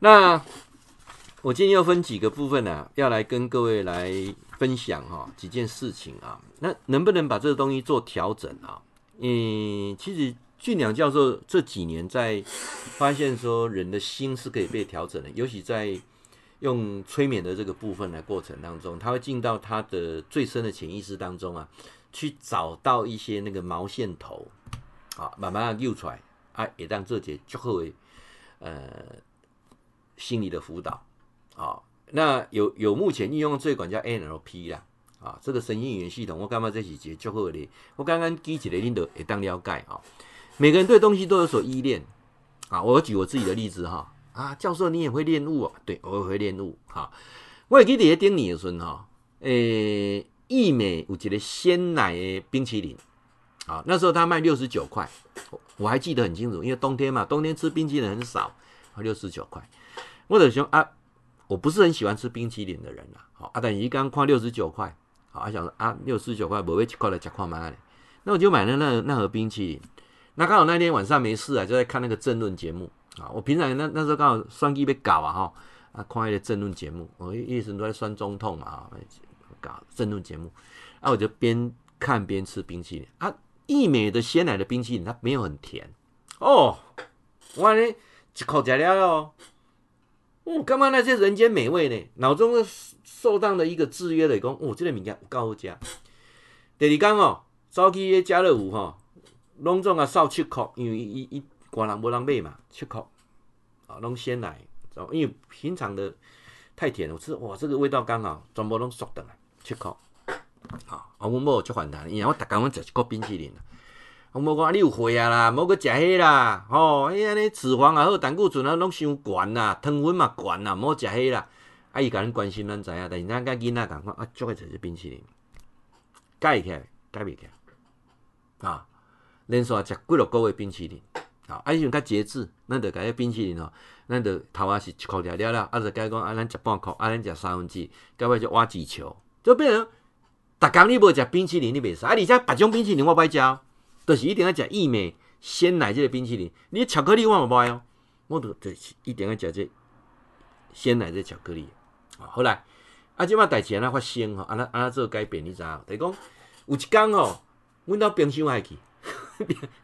那我今天要分几个部分啊，要来跟各位来。分享哈、哦、几件事情啊，那能不能把这个东西做调整啊？其实俊良教授这几年在发现说，人的心是可以被调整的，尤其在用催眠的这个部分的过程当中，他会进到他的最深的潜意识当中啊，去找到一些那个毛线头啊，慢慢的揪出来啊，也让这些最后的心理的辅导啊。那有目前应用最广叫 NLP 啦，啊，这个神经语言系统，我感觉这是一个很好的。我刚刚举一个你就可以了解啊、哦。每个人对东西都有所依恋啊。我举我自己的例子哈、哦、啊，教授你也会恋物哦，对，我也会恋物哈、啊。我也记得在顶年的时候哈，义美有一个鲜奶的冰淇淋，啊，那时候他卖69块，我还记得很清楚，因为冬天嘛，冬天吃冰淇淋很少，69块，我就想啊。我不是很喜欢吃冰淇淋的人啦，好啊，但你刚刚看69块，好啊，想说啊，69块不会去过来吃看嘛嘞，那我就买了那盒冰淇淋。那刚好那天晚上没事啊，就在看那个政论节目啊。我平常那时候刚好选举被搞啊哈，啊看那个政论节目，我一直都在选总统嘛啊，搞政论节目啊，我就边看边吃冰淇淋啊。义美的鲜奶的冰淇淋它没有很甜哦，我呢一口吃了哦。哦，干嘛那些人间美味呢？脑中受到的一个制约的讲，哦，这个物件有够好食。第二天哦，早起咧家乐福吼，拢总啊少7块，因为伊外人无人买嘛，7块啊，拢鲜奶，因为平常的太甜了，我吃哇这个味道刚好，全部拢熟的来，7块。好，我某就反弹，因为我逐天我食一个冰淇淋。我无讲你有货啊啦，无去食迄啦，吼、哦，迄安尼脂肪也好，胆固醇啊拢伤悬啦，糖分嘛悬啦，无食迄啦。啊，伊甲咱关心咱知影，但是咱甲囡仔共款，啊，足爱食这冰淇淋，改起来，改袂起来，啊，连续食几落个月冰淇淋，啊，啊，伊就较节制，咱着甲迄冰淇淋吼，咱着头啊是一箍食了，啊，着改讲啊，咱食半箍，啊，咱食1/3，到尾就挖几球，就变成，逐工你无食冰淇淋你袂使，啊，而且别种冰淇淋我歹食。就是一定要食義美鲜奶这个冰淇淋，你巧克力我不爱哦，我就是一定要食这鲜奶这巧克力。啊、好啦，啊，即摆代志安那发生吼，安那做改变，你知影？就是讲有一天吼、哦，阮到冰箱下去，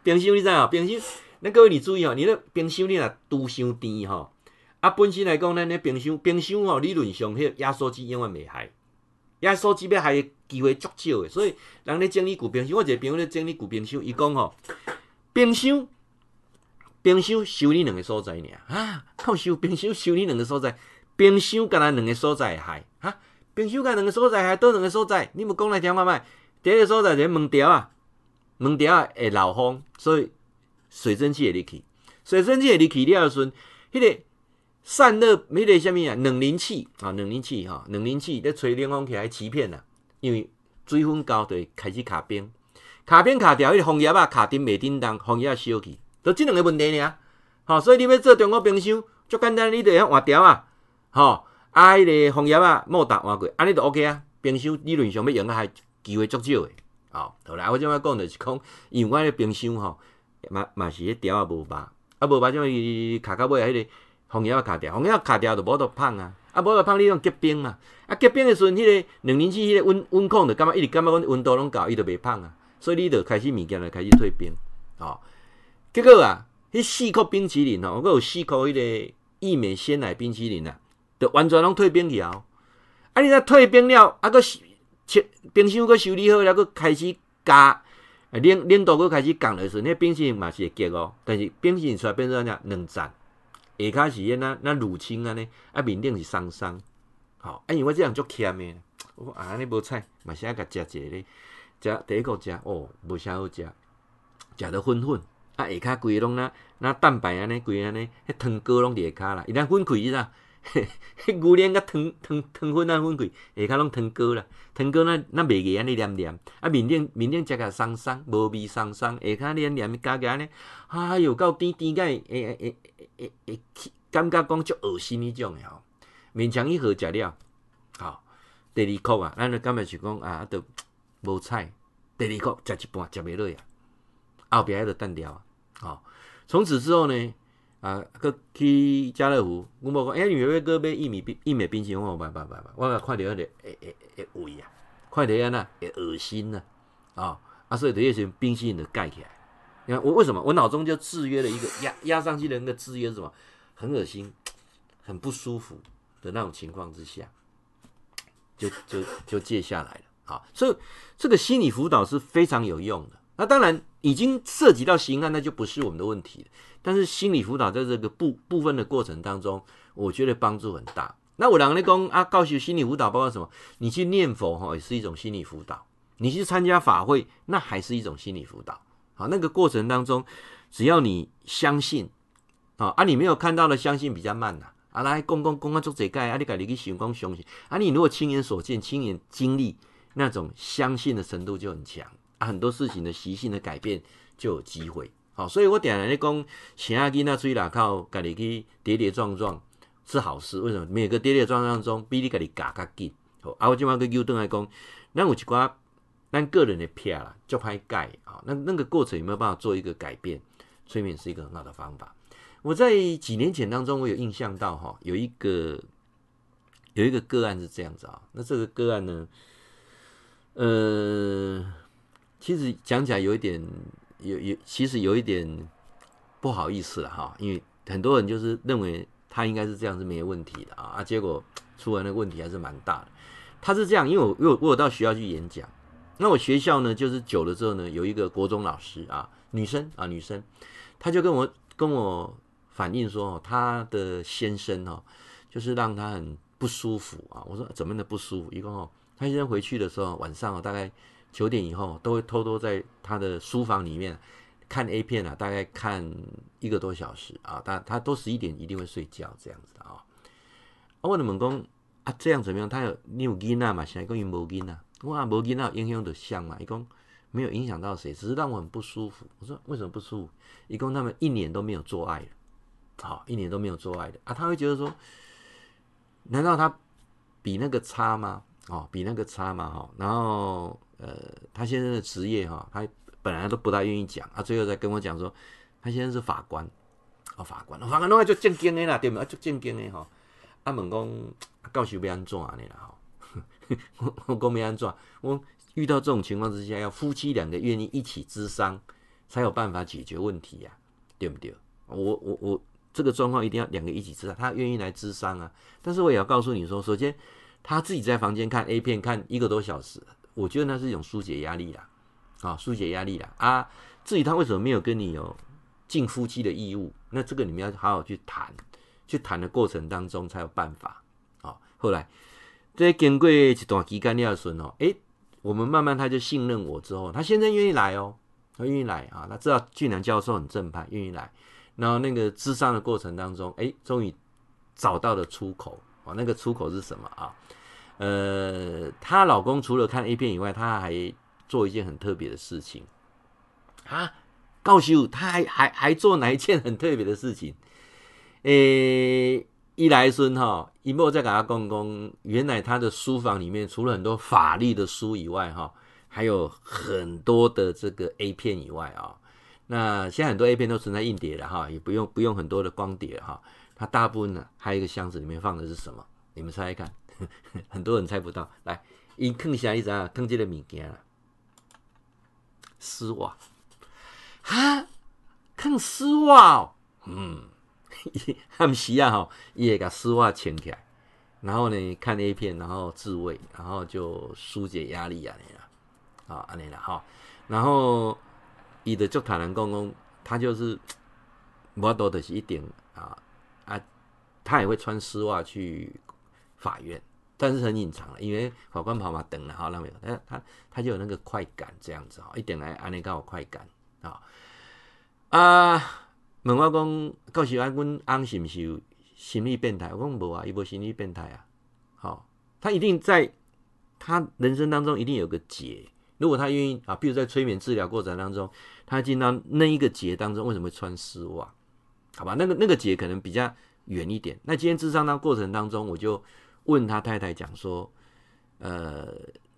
冰箱你知影？冰箱，咱各位你注意吼、哦，你咧冰箱你若拄伤甜吼，啊，本身来讲咱咧冰箱吼、哦，理论上迄压缩机永远袂害。压缩机要害的机会足少的，所以人咧整理旧冰箱，我一个朋友咧整理旧冰箱，伊讲吼，冰箱收你2个所在尔，啊，靠收冰箱收你2个所在，冰箱干那2个所在害，啊，冰箱干2个所在害，倒2个所在，你们讲来听看卖，第一个所在是门条啊会漏风，所以水蒸气会入去，水蒸气会入去了时阵，个散热，迄个什么啊？冷凝器啊，冷凝器哈，冷凝器咧吹冷风起来欺骗啦，因为水分高就会开始卡冰，卡冰卡掉，迄个风叶啊卡丁袂叮当，风叶烧去，就这两个问题尔。好，所以你要做中国冰箱，最简单，你就换条啊，吼，啊，迄个风叶啊莫打换过，安尼就 OK 啊。冰箱理论上要用啊，还机会足少诶。好，后来我正要讲就是讲，因为我迄个冰箱吼，嘛是迄条啊无把，啊无把，因为卡到尾迄个。风叶啊，卡掉，风叶卡掉就无得胖啊，啊无得胖，你用结冰嘛，啊结冰的时阵，迄个冷凝器迄个温控就感觉一直感觉讲温度拢高，伊就袂胖啊，所以你就开始物件就开始退冰，哦，结果啊，迄四颗冰淇淋哦，我有四颗迄个益美鲜奶冰淇淋啊，就完全拢退冰去啊，啊你若退冰了，啊佫冰箱佫修理好了，佫开始加。冷度佫开始降的时阵，迄冰淇淋嘛是会结哦，但是冰淇淋出来变做安怎两层。下骹是那乳清安尼，啊面顶是松松，好，因为我这样足欠的，我啊安尼无菜，嘛是爱甲食一个咧，食第一个食哦，无啥好食，食到粉粉，啊下骹规个拢那蛋白安尼，规安尼，迄汤膏拢伫下骹啦，伊咱粉开伊啦，迄牛奶甲汤粉啊粉开，下骹拢汤膏啦，汤膏那袂个安尼黏黏，啊面顶食个松松，无味松松，下骹黏黏加加安尼，哎呦够甜甜个，会感觉讲足恶心迄种诶吼，勉强一盒食了，好。第二颗啊，咱就感觉是讲啊，都无菜。第二颗食一半，食袂落啊，后壁迄就淡掉啊。好，从此之后呢，啊，佮去家乐福，我无讲，哎，你要佮买薏米冰淇淋，我买，我看到迄个会胃啊，看到安那会恶心呐，啊，啊，所以这些冰淇淋就盖起来。我为什么我脑中就制约了一个压上去的那个制约是什么？很恶心、很不舒服的那种情况之下，就戒下来了。好，所以这个心理辅导是非常有用的。那当然已经涉及到刑案，那就不是我们的问题了。但是心理辅导在这个部分的过程当中，我觉得帮助很大。那我两个人讲啊，告诉心理辅导包括什么？你去念佛哈，也是一种心理辅导；你去参加法会，那还是一种心理辅导。好，那个过程当中，只要你相信，啊，你没有看到的相信比较慢呐，啊，来讲啊，做这个，啊，你家己去想讲相信，啊，你如果亲眼所见、亲眼经历，那种相信的程度就很强，啊，很多事情的习性的改变就有机会。好，所以我点来咧讲，请阿囡仔水啦靠，家己去跌跌撞撞是好事，为什么？每个跌跌撞撞中，比你家己夹较紧。好，啊，我今晚去纠正来讲，咱有一寡。但个人的撇啦，就拍盖啊，那个过程有没有办法做一个改变？催眠是一个很好的方法。我在几年前当中，我有印象到哈，有一个个案是这样子啊。那这个个案呢，其实讲起来有一点其实有一点不好意思了哈，因为很多人就是认为他应该是这样是没问题的啊，结果出来的问题还是蛮大的。他是这样，因为我有到学校去演讲。那我学校呢，就是久了之后呢，有一个国中老师啊，女生，她就跟我反映说，哦，她的先生哦，就是让她很不舒服啊。我说怎么的不舒服？一共哦，她先生回去的时候，晚上哦，大概9点以后，都会偷偷在她的书房里面看 A 片啊，大概看1个多小时啊。她都11点一定会睡觉这样子的啊。我问门公啊，这样怎么样？你有囡仔嘛？现在讲伊无囡仔。我啊，无囡仔影响着像嘛，伊讲没有影响到谁，只是让我很不舒服。我说为什么不舒服？伊讲他们1年都没有做爱了，好，1年都没有做爱的啊，他会觉得说，难道他比那个差吗？哦，比那个差嘛，哈。然后他先生的职业哈，他本来都不大愿意讲啊，最后才跟我讲说，他先生是法官，哦，法官拢爱做正经的啦，对吗？做正经的哈。啊，问讲到时要安怎呢啦？吼。我讲没安怎，我遇到这种情况之下，要夫妻两个愿意一起咨商，才有办法解决问题呀，啊，对不对？我这个状况一定要两个一起咨商，他愿意来咨商啊。但是我也要告诉你说，首先他自己在房间看 A 片看1个多小时，我觉得那是一种疏解压力啦，啊，疏解压力啦啊。至于他为什么没有跟你有尽夫妻的义务，那这个你们要好好去谈，去谈的过程当中才有办法啊。后来。在经过一段期间了的时候，欸，我们慢慢他就信任我之后，他先生愿意来哦，他愿意来啊，他知道俊良教授很正派，愿意来。然后那个咨商的过程当中，哎，终于找到了出口啊、哦！那个出口是什么啊？她老公除了看 A 片以外，他还做一件很特别的事情啊！告诉我，他还做哪一件很特别的事情？诶，伊来孙哈，伊莫再给他讲讲，原来他的书房里面除了很多法律的书以外哈、哦，还有很多的这个 A 片以外啊、哦。那现在很多 A 片都存在硬碟了哈，也不用很多的光碟哈。它大部分呢，还有一个箱子里面放的是什么？你们猜一看，很多人猜不到。来，伊藏啥？伊啥？藏这个物件啦，丝袜。哈，藏丝袜哦。嗯，暗时啊吼，伊会把丝袜穿起来，然后呢看 A 片，然后自慰，然后就疏解压力啊，那啦，啊，那啦哈，然后。伊的就坦然讲，他就是无多的是一点啊，他也会穿丝袜去法院，但是很隐藏了，因为法官跑马灯了哈，那没有，他就有那个快感这样子啊，一点来安尼有快感啊啊！问我讲，到时安阮翁是不是有心理变态？我讲无啊，伊无心理变态啊，好、哦，他一定在他人生当中一定有个结。如果他愿意啊，比如在催眠治疗过程当中，他进到那一个结当中，为什么会穿丝袜？好吧，那个结可能比较远一点。那今天智商的过程当中，我就问他太太讲说，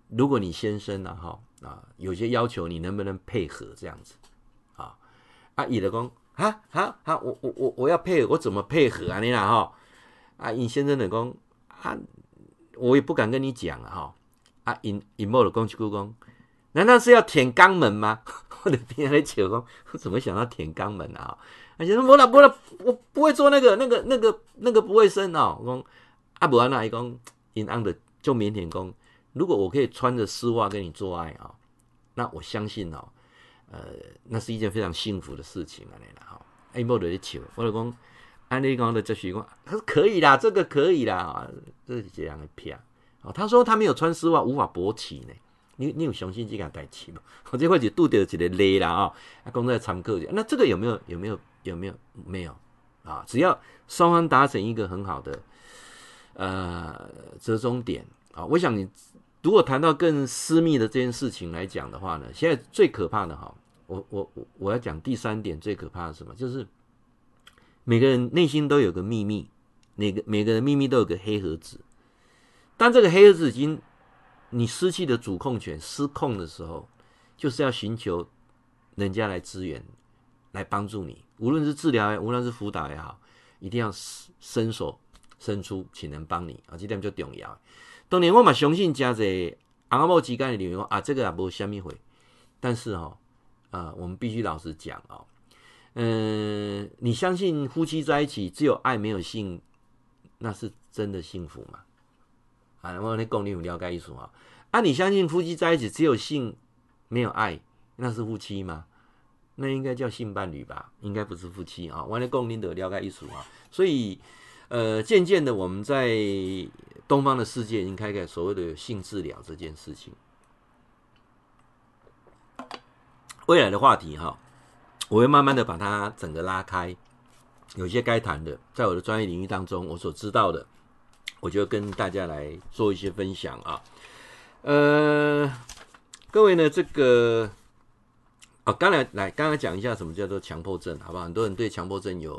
如果你先生啊哈啊有些要求，你能不能配合这样子啊？啊，伊就讲啊啊，我要配合，我怎么配合啊？你啦哈啊，伊先生就讲啊，我也不敢跟你讲啊哈啊，伊某就讲一句讲。难道是要舔肛门吗？我的边来扯光，我怎么想到舔肛门啊？而且说不啦，我不会做那个不卫生啊！我讲阿伯阿奶讲，因安的就腼腆讲，如果我可以穿着丝袜跟你做爱啊、哦，那我相信哦，那是一件非常幸福的事情啊！你啦哈，哎，莫在扯，我就讲，安利讲的这许讲，他说可以啦，这个可以啦，啊、这是这样的片啊。他说他没有穿丝袜，无法勃起呢。你有相信这件代志吗？我这会就拄到一个例啦啊！讲在参考一下，那这个有没有没有啊？只要双方达成一个很好的折中点啊，我想你如果谈到更私密的这件事情来讲的话呢，现在最可怕的哈，我要讲第三点最可怕的是什么？就是每个人内心都有个秘密，每个人秘密都有个黑盒子，但这个黑盒子已经。你失去的主控权失控的时候，就是要寻求人家来支援，来帮助你。无论是治疗也好，无论是辅导也好，一定要伸手伸出，请人帮你啊！这点就重要。当然，我嘛相信真侪阿某之间的理论啊，这个也无虾米会。但是哈、哦，我们必须老实讲哦，你相信夫妻在一起只有爱没有性，那是真的幸福吗？啊，我那讲你有了解意思啊？啊，你相信夫妻在一起只有性没有爱，那是夫妻吗？那应该叫性伴侣吧？应该不是夫妻啊。我那讲你的了解意思啊。所以，渐渐的我们在东方的世界已经开始所谓的性治疗这件事情。未来的话题哈、啊，我会慢慢的把它整个拉开，有些该谈的，在我的专业领域当中，我所知道的。我就跟大家来做一些分享啊，各位呢，这个啊，刚才讲一下什么叫做强迫症，好不好？很多人对强迫症有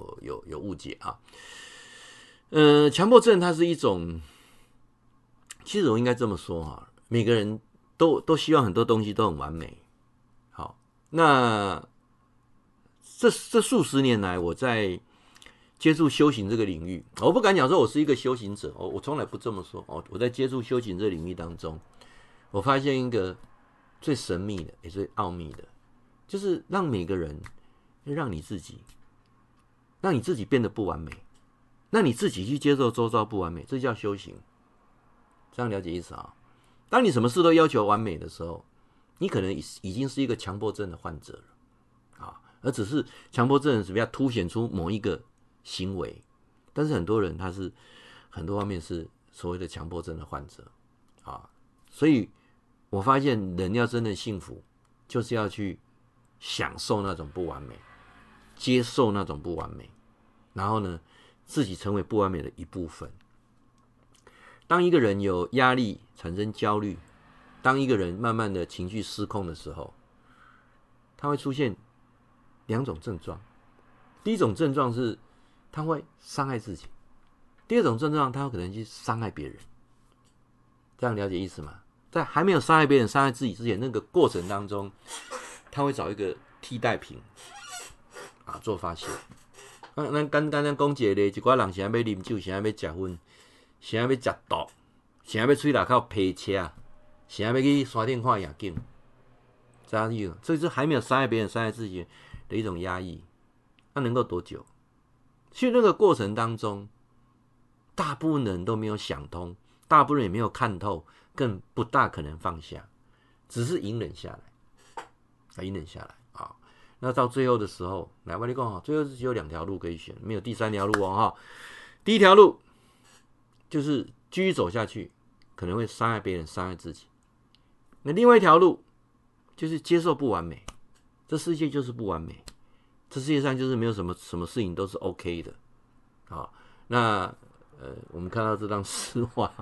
误解啊，强迫症它是一种，其实我应该这么说哈、啊，每个人都希望很多东西都很完美，好，那这数十年来我在。接触修行这个领域，我不敢讲说我是一个修行者，我从来不这么说。我在接触修行这个领域当中，我发现一个最神秘的，也最奥秘的，就是让每个人，让你自己，变得不完美，让你自己去接受周遭不完美，这叫修行。这样了解意思啊？当你什么事都要求完美的时候，你可能已经是一个强迫症的患者了啊，而只是强迫症是比较凸显出某一个。行为，但是很多人他是很多方面是所谓的强迫症的患者啊，所以我发现人要真的幸福，就是要去享受那种不完美，接受那种不完美，然后呢自己成为不完美的一部分。当一个人有压力产生焦虑，当一个人慢慢的情绪失控的时候，他会出现两种症状。第一种症状是他会伤害自己，第二种症状他有可能去伤害别人。这样了解意思吗？在还没有伤害别人伤害自己之前，那个过程当中他会找一个替代品啊做发泄。咱简单咱讲一个，一寡人想要啉酒，想要食薰，想要食毒，想要吹内口皮车，想要去山顶看夜景，这样，这是还没有伤害别人、伤害自己的一种压抑。那能够多久？所以那个过程当中，大部分人都没有想通，大部分人也没有看透，更不大可能放下，只是隐忍下来，隐忍下来啊。那到最后的时候，来我跟你讲，最后是只有两条路可以选，没有第三条路哦。第一条路就是继续走下去，可能会伤害别人、伤害自己。那另外一条路就是接受不完美，这世界就是不完美，这世界上就是没有什么事情都是 OK 的。好，那我们看到这张诗画，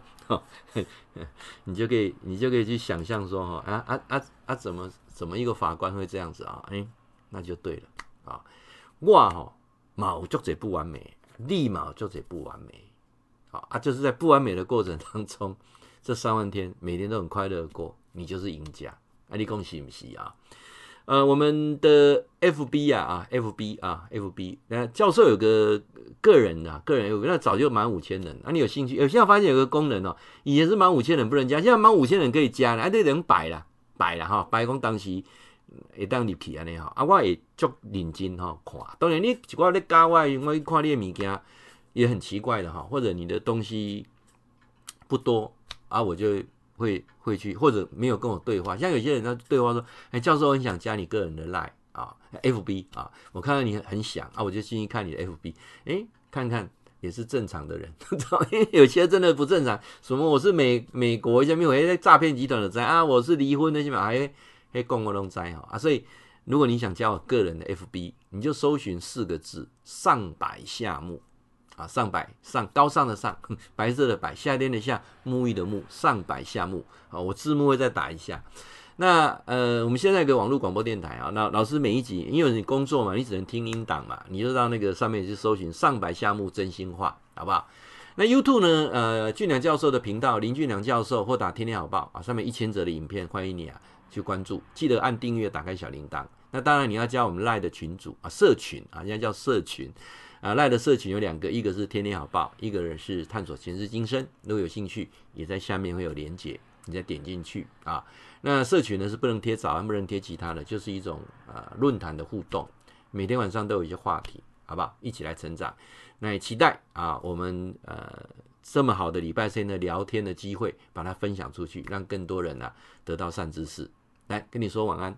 你就可以去想象说，怎么一个法官会这样子啊？那就对了啊！我有很多不完美，你也有很多不完美啊！就是在不完美的过程当中，这3万天每天都很快乐的过，你就是赢家。你说是不是啊？我们的 FB 那教授有个个人 FB， 那早就满5000人。你有兴趣？现在发现有个功能哦，以前是满5000人不能加，现在满5000人可以加了，这人摆了哈，摆讲当时。会当入去安尼吼，我会足认真吼看。当然你一寡咧教我看你的物件也很奇怪的哈，或者你的东西不多啊，我就会去，或者没有跟我对话。像有些人他对话说，教授我很想加你个人的 LINE 啊 ，FB 啊，我看到你很想啊，我就进去看你的 FB， 看看。也是正常的人，因为有些真的不正常。什么我是美国下面我诈骗集团的灾啊，我是离婚那些嘛，还公共弄灾哈啊。所以如果你想加我个人的 FB， 你就搜寻4个字上百下沐啊，高尚的上，白色的白，夏天的夏，沐浴的沐，上百下沐啊。我字幕会再打一下。那我们现在有个网络广播电台啊，那老师每一集，因为你工作嘛，你只能听音档嘛，你就到那个上面去搜寻上百下沐真心话，好不好？那 YouTube 呢，俊良教授的频道，林俊良教授或打天天好报啊，上面1000则的影片，欢迎你啊去关注，记得按订阅，打开小铃铛。那当然你要加我们 LINE 的群组啊，社群啊，现在叫社群啊 ，LINE 的社群有2个，一个是天天好报，一个人是探索前世今生。如果有兴趣，也在下面会有连结。你再点进去啊，那社群呢是不能贴早安，不能贴其他的，就是一种论坛的互动，每天晚上都有一些话题，好不好？一起来成长。那也期待啊，我们这么好的礼拜天的聊天的机会，把它分享出去，让更多人啊得到善知识。来跟你说晚安。